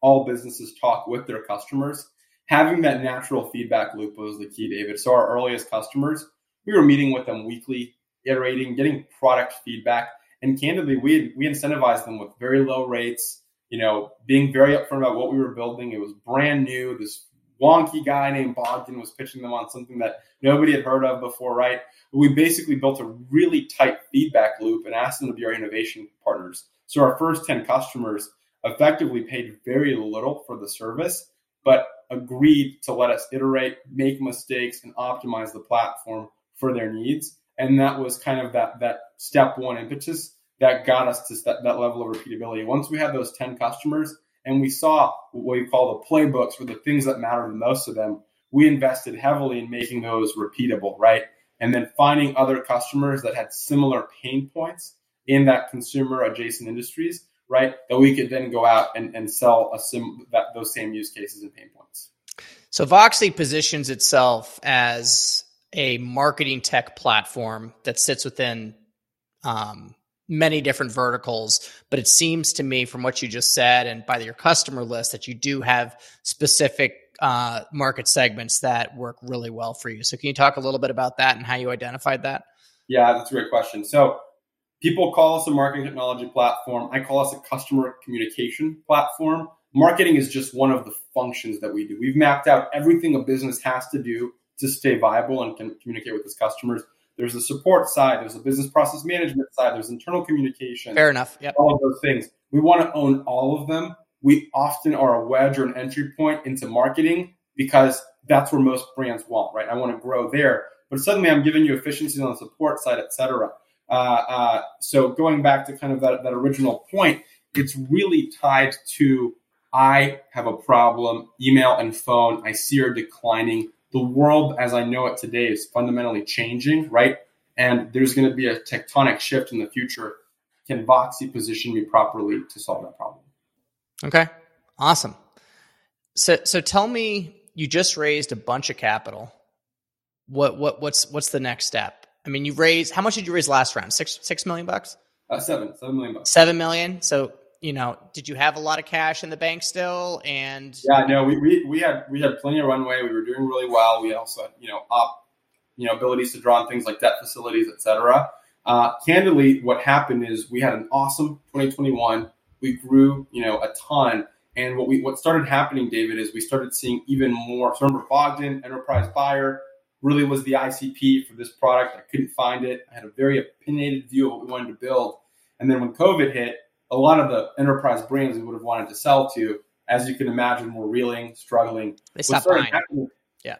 all businesses talk with their customers. Having that natural feedback loop was the key, David. So our earliest customers, we were meeting with them weekly, iterating, getting product feedback. And candidly, we incentivized them with very low rates, being very upfront about what we were building. It was brand new. This wonky guy named Bogdan was pitching them on something that nobody had heard of before, right? We basically built a really tight feedback loop and asked them to be our innovation partners. So our first 10 customers effectively paid very little for the service, but agreed to let us iterate, make mistakes, and optimize the platform for their needs. And that was kind of that step one impetus that got us to that level of repeatability. Once we had those 10 customers and we saw what we call the playbooks for the things that matter the most to them, we invested heavily in making those repeatable, right? And then finding other customers that had similar pain points in that consumer adjacent industries, right? That we could then go out and sell those same use cases and pain points. So Voxie positions itself as a marketing tech platform that sits within many different verticals, but it seems to me from what you just said and by your customer list that you do have specific market segments that work really well for you. So can you talk a little bit about that and how you identified that? Yeah, that's a great question. So people call us a marketing technology platform. I call us a customer communication platform. Marketing is just one of the functions that we do. We've mapped out everything a business has to do to stay viable and can communicate with its customers. There's the support side. There's the business process management side. There's internal communication. Fair enough. Yep. All of those things. We want to own all of them we often are a wedge or an entry point into marketing because that's where most brands want, right? I want to grow there, but suddenly I'm giving you efficiencies on the support side, et cetera. So going back to kind of that original point, it's really tied to, I have a problem, email and phone, I see are declining. The world as I know it today is fundamentally changing, right? And there's going to be a tectonic shift in the future. Can Voxie position me properly to solve that problem? Okay, awesome. So tell me, you just raised a bunch of capital. What's the next step? I mean, you raised, how much did you raise last round? $6 million bucks? $7 million bucks. $7 million. So, did you have a lot of cash in the bank still? And yeah, no, we had plenty of runway. We were doing really well. We also had, abilities to draw on things like debt facilities, et cetera. Candidly, what happened is we had an awesome 2021. We grew, a ton. And what started happening, David, is we started seeing even more. So remember, Bogdan, enterprise buyer, really was the ICP for this product. I couldn't find it. I had a very opinionated view of what we wanted to build. And then when COVID hit, a lot of the enterprise brands we would have wanted to sell to, as you can imagine, were reeling, struggling. They stopped buying. Yeah.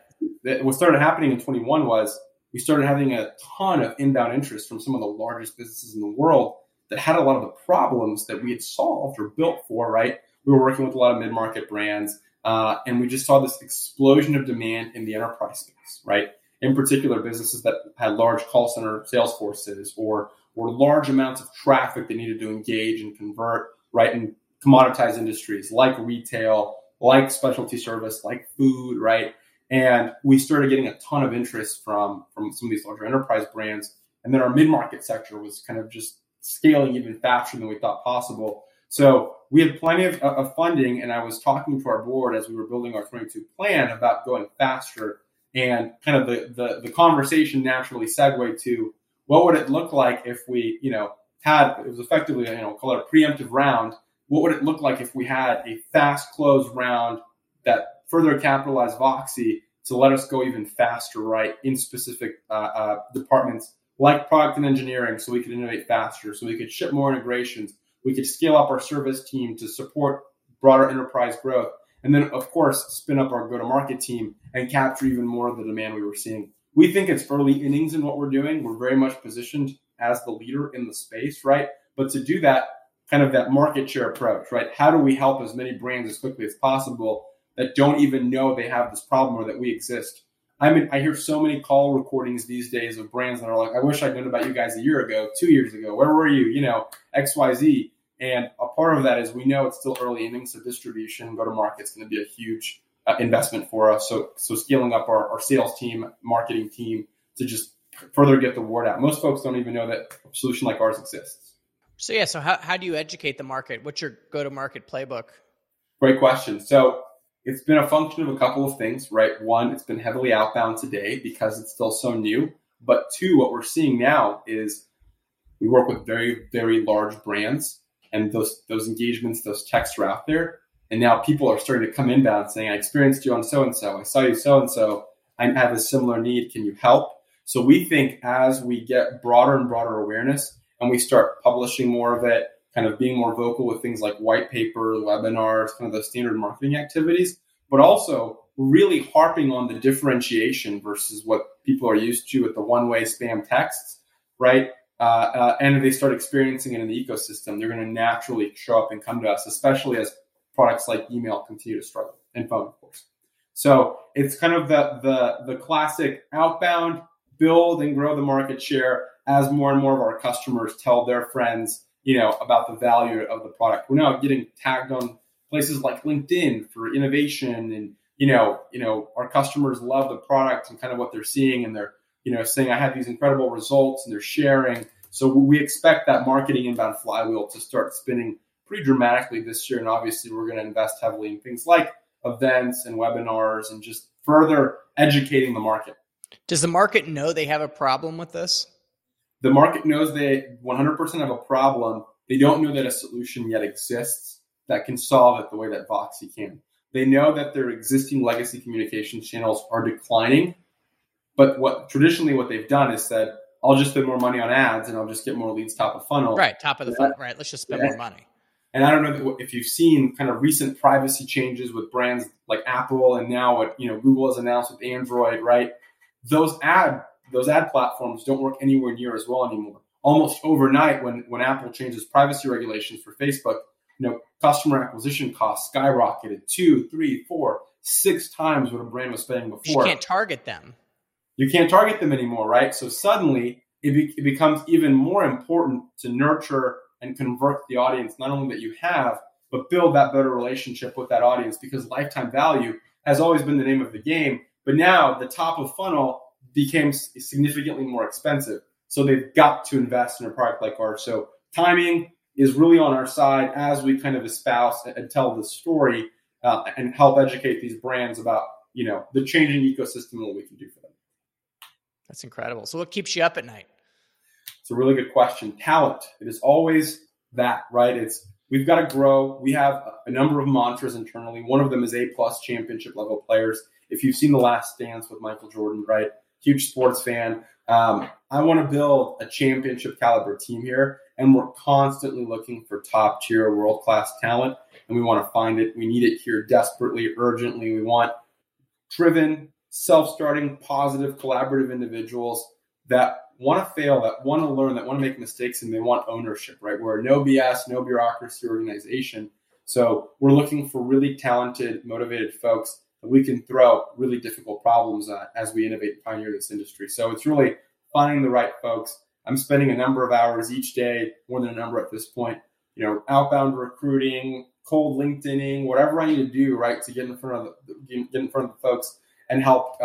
What started happening in 21 was we started having a ton of inbound interest from some of the largest businesses in the world that had a lot of the problems that we had solved or built for, right? We were working with a lot of mid-market brands, and we just saw this explosion of demand in the enterprise space, right? In particular, businesses that had large call center sales forces or large amounts of traffic they needed to engage and convert, right? In commoditized industries like retail, like specialty service, like food, right? And we started getting a ton of interest from some of these larger enterprise brands. And then our mid-market sector was kind of just scaling even faster than we thought possible. So we had plenty of funding, and I was talking to our board as we were building our 22 plan about going faster. And kind of the conversation naturally segued to, what would it look like if we, it was effectively, call it a preemptive round. What would it look like if we had a fast close round that further capitalized Voxie to let us go even faster, right, in specific departments like product and engineering, so we could innovate faster, so we could ship more integrations, we could scale up our service team to support broader enterprise growth, and then, of course, spin up our go-to-market team and capture even more of the demand we were seeing. We think it's early innings in what we're doing. We're very much positioned as the leader in the space, right? But to do that, kind of that market share approach, right? How do we help as many brands as quickly as possible that don't even know they have this problem or that we exist? I mean, I hear so many call recordings these days of brands that are like, I wish I'd known about you guys a year ago, 2 years ago. Where were you? XYZ. And a part of that is we know it's still early innings of distribution. Go-to-market is going to be a huge investment for us. So scaling up our sales team, marketing team to just further get the word out. Most folks don't even know that a solution like ours exists. So yeah, so how do you educate the market? What's your go-to-market playbook? Great question. So it's been a function of a couple of things, right? One, it's been heavily outbound today because it's still so new. But two, what we're seeing now is we work with very, very large brands. And those engagements, those texts are out there. And now people are starting to come inbound saying, I experienced you on so-and-so. I saw you so-and-so. I have a similar need. Can you help? So we think as we get broader and broader awareness and we start publishing more of it, kind of being more vocal with things like white paper, webinars, kind of those standard marketing activities, but also really harping on the differentiation versus what people are used to with the one-way spam texts, right? And if they start experiencing it in the ecosystem, they're going to naturally show up and come to us, especially as products like email continue to struggle and phone, of course. So it's kind of the classic outbound, build and grow the market share as more and more of our customers tell their friends, about the value of the product. We're now getting tagged on places like LinkedIn for innovation, and our customers love the product and kind of what they're seeing, and they're saying, I have these incredible results, and they're sharing. So we expect that marketing inbound flywheel to start spinning pretty dramatically this year. And obviously, we're going to invest heavily in things like events and webinars and just further educating the market. Does the market know they have a problem with this? The market knows they 100% have a problem. They don't know that a solution yet exists that can solve it the way that Voxie can. They know that their existing legacy communication channels are declining. But what they've done is said, I'll just spend more money on ads and I'll just get more leads top of funnel. Right, top of the funnel, right? Let's just spend more money. And I don't know if you've seen kind of recent privacy changes with brands like Apple, and now what, you know, Google has announced with Android, right? Those ad platforms don't work anywhere near as well anymore. Almost overnight, when Apple changes privacy regulations for Facebook, you know, customer acquisition costs skyrocketed 2, 3, 4, 6 times what a brand was spending before. You can't target them. You can't target them anymore, right? So suddenly it becomes even more important to nurture and convert the audience, not only that you have, but build that better relationship with that audience, because lifetime value has always been the name of the game. But now the top of funnel became significantly more expensive. So they've got to invest in a product like ours. So timing is really on our side as we kind of espouse and tell the story and help educate these brands about, you know, the changing ecosystem and what we can do for them. That's incredible. So what keeps you up at night? It's a really good question. Talent. It is always that, right? It's, we've got to grow. We have a number of mantras internally. One of them is A+ championship level players. If you've seen The Last Dance with Michael Jordan, right? Huge sports fan. I want to build a championship caliber team here, and we're constantly looking for top tier, world-class talent, and we want to find it. We need it here desperately, urgently. We want driven, self-starting, positive, collaborative individuals that want to fail, that want to learn, that want to make mistakes, and they want ownership, right? We're a no BS, no bureaucracy organization. So we're looking for really talented, motivated folks that we can throw really difficult problems at as we innovate and pioneer this industry. So it's really finding the right folks. I'm spending a number of hours each day, more than a number at this point, you know, outbound recruiting, cold LinkedIning, whatever I need to do, right, to get in front of the folks and help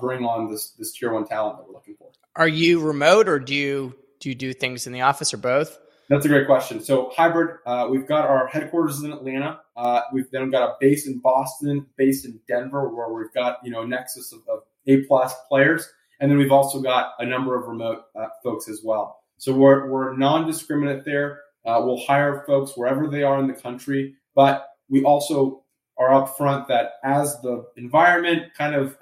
bring on this tier one talent that we're looking for. Are you remote, or do you do things in the office, or both? That's a great question. So hybrid, we've got our headquarters in Atlanta. We've then got a base in Boston, base in Denver, where we've got, you know, a nexus of A+ players. And then we've also got a number of remote folks as well. So we're non-discriminate there. We'll hire folks wherever they are in the country, but we also are upfront that as the environment kind of,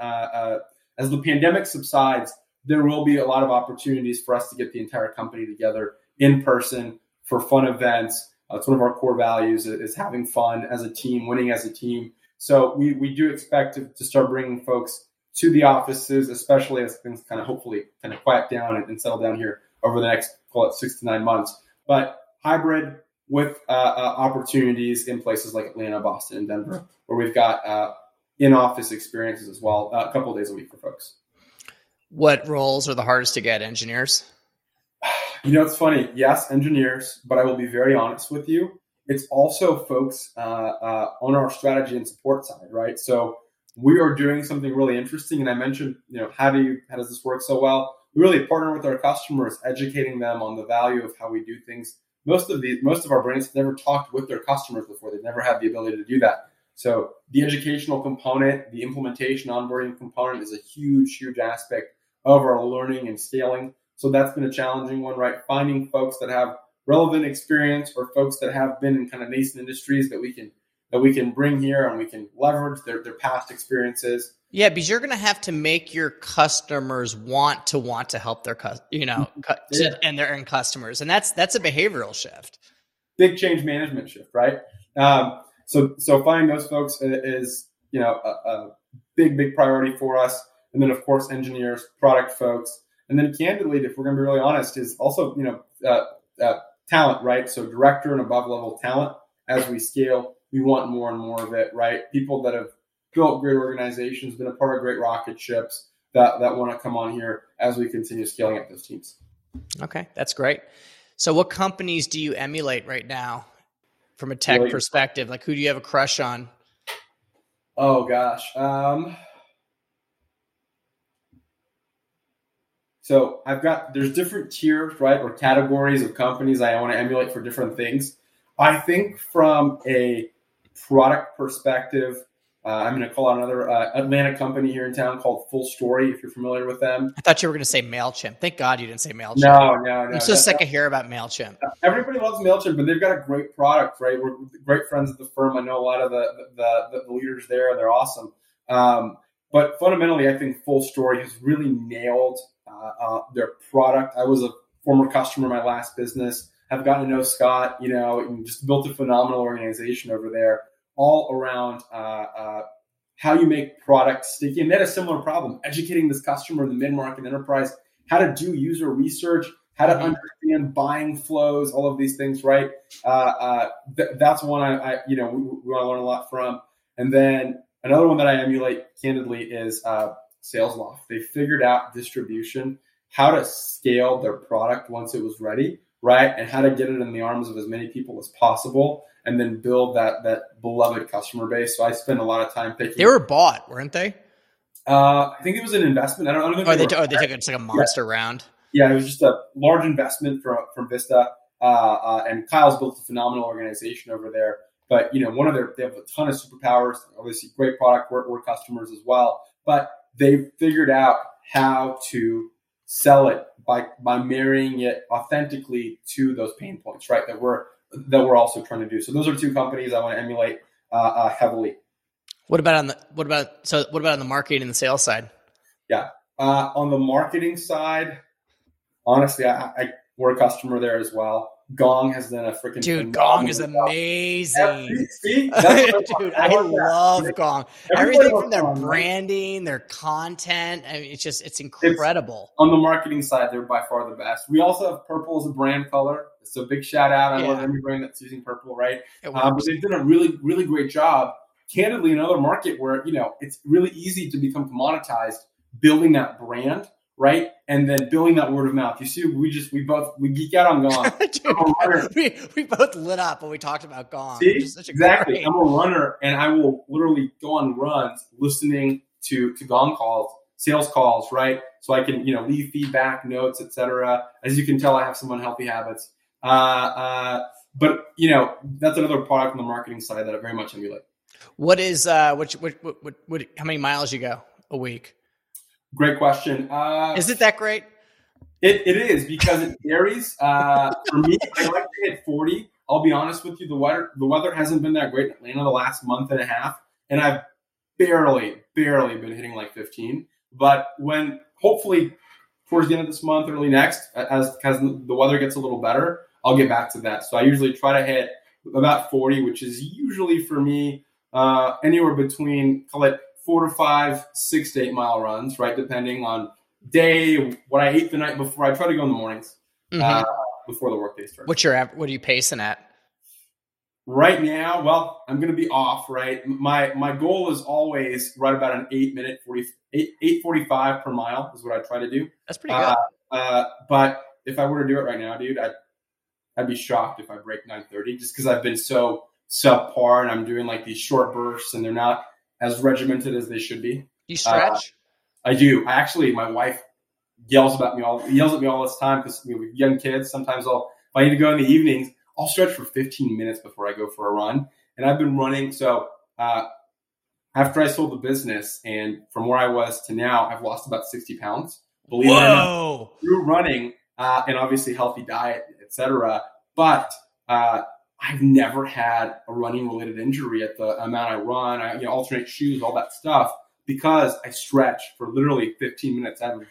as the pandemic subsides, there will be a lot of opportunities for us to get the entire company together in person for fun events. It's one of our core values is having fun as a team, winning as a team. So we do expect to start bringing folks to the offices, especially as things kind of hopefully kind of quiet down and settle down here over the next, call it 6 to 9 months. But hybrid with opportunities in places like Atlanta, Boston, and Denver, where we've got in-office experiences as well, a couple of days a week for folks. What roles are the hardest to get? Engineers? You know, it's funny. Yes, engineers, but I will be very honest with you. It's also folks on our strategy and support side, right? So we are doing something really interesting. And I mentioned, you know, how does this work so well? We really partner with our customers, educating them on the value of how we do things. Most of our brands have never talked with their customers before. They've never had the ability to do that. So the educational component, the implementation, onboarding component is a huge, huge aspect of our learning and scaling. So that's been a challenging one, right? Finding folks that have relevant experience or folks that have been in kind of nascent industries that we can bring here, and we can leverage their past experiences. Yeah, because you're going to have to make your customers want to help their and their end customers, and that's a behavioral shift, big change management shift, right? So finding those folks is, you know, a big priority for us, and then of course engineers, product folks, and then candidly, if we're going to be really honest, is also, you know, talent, right? So director and above level talent as we scale. We want more and more of it, right? People that have built great organizations, been a part of great rocket ships that want to come on here as we continue scaling up those teams. Okay, that's great. So what companies do you emulate right now from a tech perspective? Like, who do you have a crush on? Oh, gosh. So there's different tiers, right, or categories of companies I want to emulate for different things. I think from a product perspective, I'm going to call out another Atlanta company here in town called Full Story, if you're familiar with them. I thought you were going to say MailChimp. Thank God you didn't say MailChimp. No. I'm so sick of hearing about MailChimp. Everybody loves MailChimp, but they've got a great product, right? We're great friends at the firm. I know a lot of the leaders there. They're awesome. But fundamentally, I think Full Story has really nailed their product. I was a former customer in my last business. have gotten to know Scott, you know, and just built a phenomenal organization over there all around how you make product sticky. And they had a similar problem, educating this customer in the mid-market enterprise, how to do user research, how to understand buying flows, all of these things, right? That's one I you know, we want to learn a lot from. And then another one that I emulate candidly is Sales Loft. They figured out distribution, how to scale their product once it was ready, right? And how to get it in the arms of as many people as possible, and then build that beloved customer base. So I spend a lot of time picking. They were bought, weren't they? I think it was an investment. I don't know. They took it. It's like a monster round. Yeah, it was just a large investment from Vista, and Kyle's built a phenomenal organization over there. But you know, they have a ton of superpowers. Obviously, great product. We're customers as well. But they figured out how to sell it by marrying it authentically to those pain points, right? That we're also trying to do. So those are two companies I want to emulate heavily. What about on the marketing and the sales side? Yeah, on the marketing side, honestly, we're a customer there as well. Gong has done a freaking Gong is amazing. See? Dude, I love Gong. Everything from their branding, their content. I mean, it's incredible. On the marketing side, they're by far the best. We also have purple as a brand color. So big shout out. I love every brand that's using purple, right? But they've done a really, really great job. Candidly, in another market where, you know, it's really easy to become commoditized, building that brand, right? And then building that word of mouth. You see, we geek out on Gong. Dude, we both lit up when we talked about Gong. See? Exactly. I'm a runner, and I will literally go on runs listening to Gong calls, sales calls, right? So I can, you know, leave feedback, notes, etc. As you can tell, I have some unhealthy habits. But you know, that's another product on the marketing side that I very much emulate. What is how many miles you go a week? Great question. Is it that great? It is, because it varies. For me, I like to hit 40. I'll be honest with you, the weather hasn't been that great in Atlanta the last month and a half, and I've barely been hitting like 15. But when hopefully towards the end of this month, early next, as the weather gets a little better, I'll get back to that. So I usually try to hit about 40, which is usually for me anywhere between, call it 4 to 5, 6 to 8 mile runs, right? Depending on day, what I ate the night before. I try to go in the mornings before the workday starts. What are you pacing at? Right now, well, I'm going to be off, right? My goal is always right about an 8:45 per mile is what I try to do. That's pretty good. But if I were to do it right now, dude, I'd be shocked if I break 9:30, just because I've been so subpar and I'm doing like these short bursts and they're not as regimented as they should be. You stretch? I do. I actually, my wife yells at me all this time because we have young kids. Sometimes if I need to go in the evenings, I'll stretch for 15 minutes before I go for a run. And I've been running. So after I sold the business and from where I was to now, I've lost about 60 pounds. Believe it or not, through running and obviously healthy diet, etc. But I've never had a running related injury at the amount I run. I alternate shoes, all that stuff, because I stretch for literally 15 minutes. I do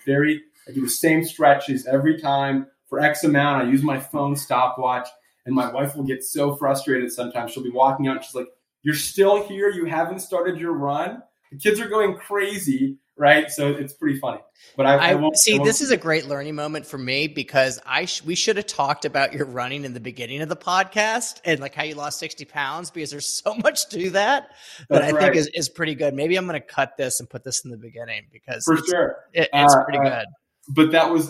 the same stretches every time for X amount. I use my phone stopwatch, and my wife will get so frustrated sometimes. She'll be walking out and she's like, "You're still here. You haven't started your run. The kids are going crazy." Right. So it's pretty funny. But I won't. This is a great learning moment for me, because we should have talked about your running in the beginning of the podcast and like how you lost 60 pounds, because there's so much to that I think is pretty good. Maybe I'm going to cut this and put this in the beginning, because it's pretty good. But it was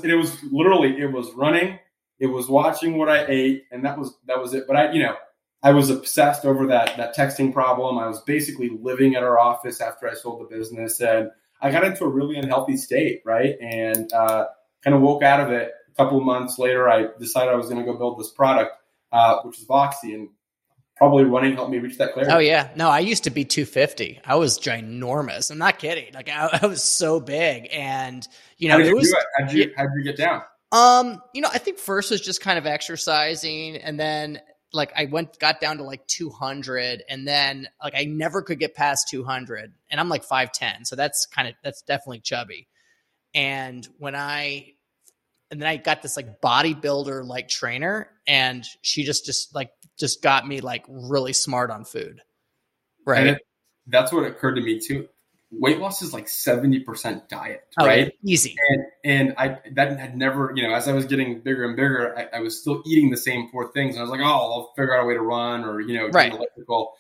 running. It was watching what I ate, and that was it. But I was obsessed over that texting problem. I was basically living at our office after I sold the business, and I got into a really unhealthy state, right? And kind of woke out of it. A couple of months later, I decided I was going to go build this product, which is Voxie, and probably running helped me reach that clarity. Oh, yeah. No, I used to be 250. I was ginormous. I'm not kidding. Like, I was so big. And, you know, how did you get down? I think first was just kind of exercising, and then like I got down to like 200, and then like I never could get past 200, and I'm like 5'10", so that's definitely chubby. And when I And then I got this like bodybuilder like trainer, and she just got me like really smart on food. Right. And that's what occurred to me too. Weight loss is like 70% diet, right? Easy. And I, that had never, you know, as I was getting bigger and bigger, I was still eating the same four things. And I was like, oh, I'll figure out a way to run or, you know, right. Electrical.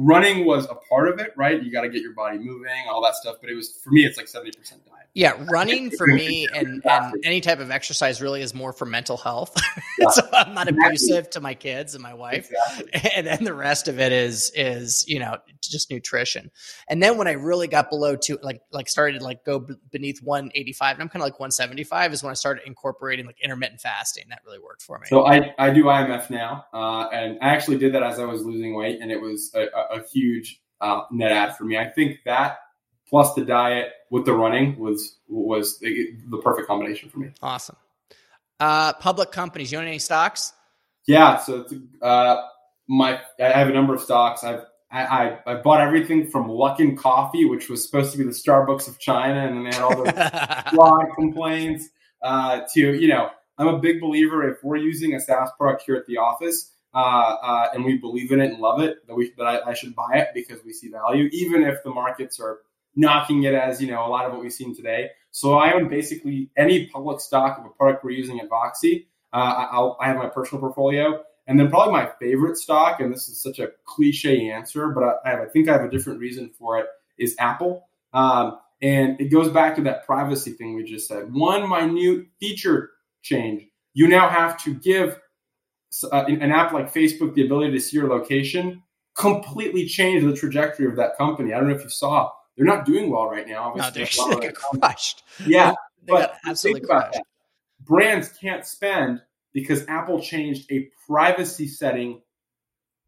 Running was a part of it, right? You got to get your body moving, all that stuff. But it was, for me, it's like 70% diet. Yeah. Running for me and any type of exercise really is more for mental health. Yeah. So I'm not abusive to my kids and my wife. Exactly. And then the rest of it is, you know, just nutrition. And then when I really got below two, like started to like go beneath 185 and I'm kind of like 175 is when I started incorporating like intermittent fasting. That really worked for me. So I do IMF now. And I actually did that as I was losing weight, and it was a huge net add for me. I think that, plus the diet with the running was the perfect combination for me. Awesome. Public companies, you own any stocks? Yeah. So I have a number of stocks. I bought everything from Luckin Coffee, which was supposed to be the Starbucks of China, and they had all the blog complaints to, you know, I'm a big believer if we're using a SaaS product here at the office, and we believe in it and love it, that I should buy it because we see value, even if the markets are knocking it as, you know, a lot of what we've seen today. So I own basically any public stock of a product we're using at Voxie. I have my personal portfolio. And then probably my favorite stock, and this is such a cliche answer, but I think I have a different reason for it, is Apple. And it goes back to that privacy thing we just said. One minute feature change. You now have to give an app like Facebook the ability to see your location, completely change the trajectory of that company. I don't know if you saw. They're not doing well right now. Obviously, no, they got crushed. Yeah, but absolutely think about that. Brands can't spend because Apple changed a privacy setting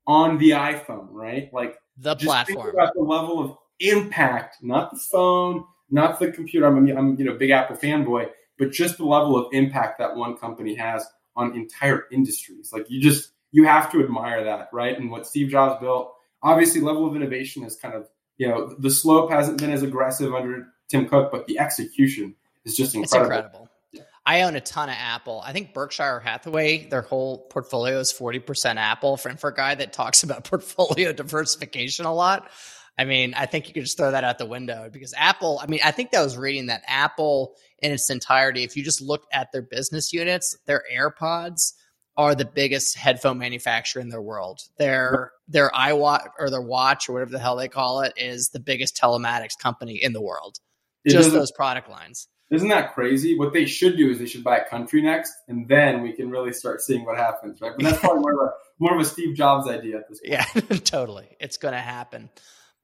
on the iPhone, right? Like the platform. Think about the level of impact, not the phone, not the computer. I'm you know, big Apple fanboy, but just the level of impact that one company has on entire industries. Like you have to admire that, right? And what Steve Jobs built, obviously, level of innovation is kind of, you know, the slope hasn't been as aggressive under Tim Cook, but the execution is just incredible. It's incredible. Yeah. I own a ton of Apple. I think Berkshire Hathaway, their whole portfolio is 40% Apple. For a guy that talks about portfolio diversification a lot, I mean, I think you could just throw that out the window because Apple, I mean, I think that was reading that Apple in its entirety, if you just look at their business units, their AirPods are the biggest headphone manufacturer in their world. Their iWatch or their watch or whatever the hell they call it is the biggest telematics company in the world. Just those product lines. Isn't that crazy? What they should do is they should buy a country next, and then we can really start seeing what happens, right? But that's probably more of a Steve Jobs idea at this point. Yeah, totally. It's going to happen.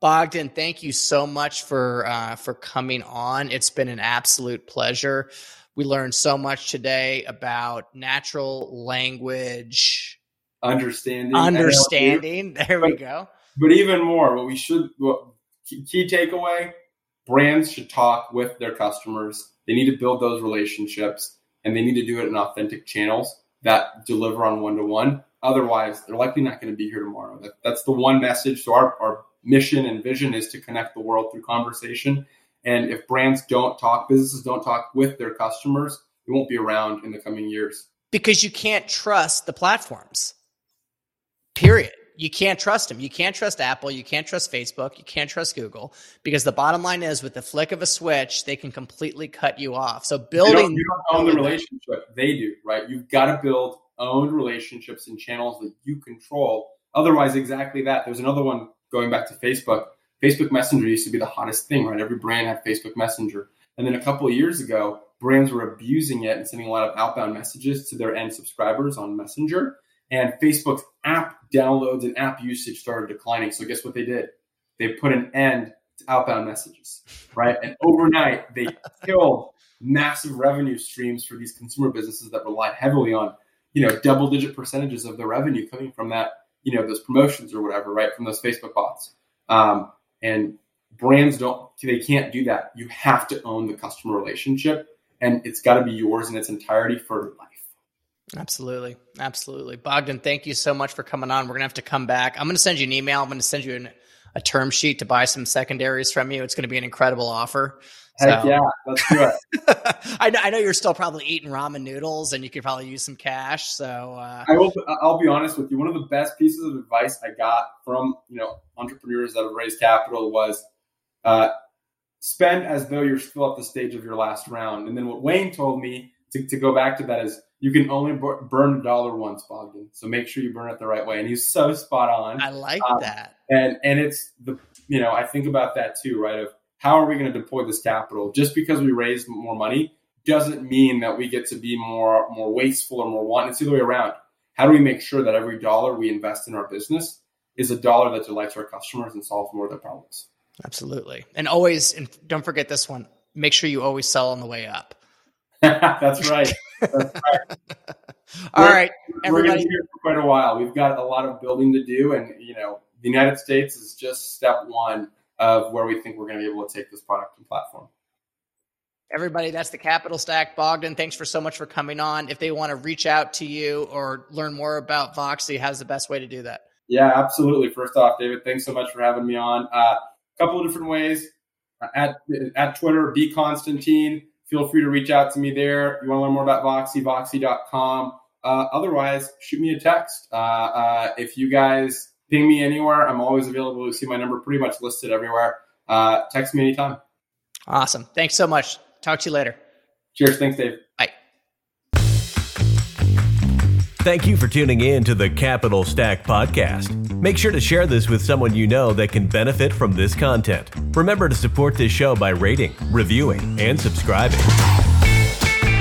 Bogdan, thank you so much for coming on. It's been an absolute pleasure. We learned so much today about natural language understanding. There we go. But even more, key takeaway, brands should talk with their customers. They need to build those relationships, and they need to do it in authentic channels that deliver on one-to-one. Otherwise, they're likely not going to be here tomorrow. That's the one message. So our mission and vision is to connect the world through conversation. And if businesses don't talk with their customers, it won't be around in the coming years. Because you can't trust the platforms, period. You can't trust them. You can't trust Apple. You can't trust Facebook. You can't trust Google. Because the bottom line is, with the flick of a switch, they can completely cut you off. So you don't own the relationship. They do, right? You've got to build owned relationships and channels that you control. Otherwise, exactly that. There's another one going back to Facebook. Facebook Messenger used to be the hottest thing, right? Every brand had Facebook Messenger. And then a couple of years ago, brands were abusing it and sending a lot of outbound messages to their end subscribers on Messenger. And Facebook's app downloads and app usage started declining. So guess what they did? They put an end to outbound messages, right? And overnight, they killed massive revenue streams for these consumer businesses that relied heavily on, you know, double-digit percentages of their revenue coming from that, you know, those promotions or whatever, right, from those Facebook bots. And brands they can't do that. You have to own the customer relationship, and it's got to be yours in its entirety for life. Absolutely. Absolutely. Bogdan, thank you so much for coming on. We're going to have to come back. I'm going to send you an email. I'm going to send you an a term sheet to buy some secondaries from you. It's going to be an incredible offer. Heck yeah, let's do it. I know you're still probably eating ramen noodles and you could probably use some cash. So I'll be honest with you. One of the best pieces of advice I got from, you know, entrepreneurs that have raised capital was spend as though you're still at the stage of your last round. And then what Wayne told me to go back to that is you can only burn a dollar once, Bogdan. So make sure you burn it the right way. And he's so spot on. I like that. And it's the, you know, I think about that too, right? Of how are we going to deploy this capital? Just because we raise more money doesn't mean that we get to be more wasteful or more wanton. It's the other way around. How do we make sure that every dollar we invest in our business is a dollar that delights our customers and solves more of their problems? Absolutely. And always, and don't forget this one, make sure you always sell on the way up. That's right. That's right. All right. Everybody. We're going to be here for quite a while. We've got a lot of building to do. And, you know, the United States is just step one of where we think we're going to be able to take this product and platform. Everybody, that's the Capital Stack. Bogdan, thanks for so much for coming on. If they want to reach out to you or learn more about Voxie, how's the best way to do that? Yeah, absolutely. First off, David, thanks so much for having me on. Couple of different ways. At Twitter, bconstantine. Feel free to reach out to me there. You want to learn more about Voxie, voxie.com. Otherwise, shoot me a text. If you guys ping me anywhere, I'm always available. You see my number pretty much listed everywhere. Text me anytime. Awesome. Thanks so much. Talk to you later. Cheers. Thanks, Dave. Bye. Thank you for tuning in to the Capital Stack Podcast. Make sure to share this with someone you know that can benefit from this content. Remember to support this show by rating, reviewing, and subscribing.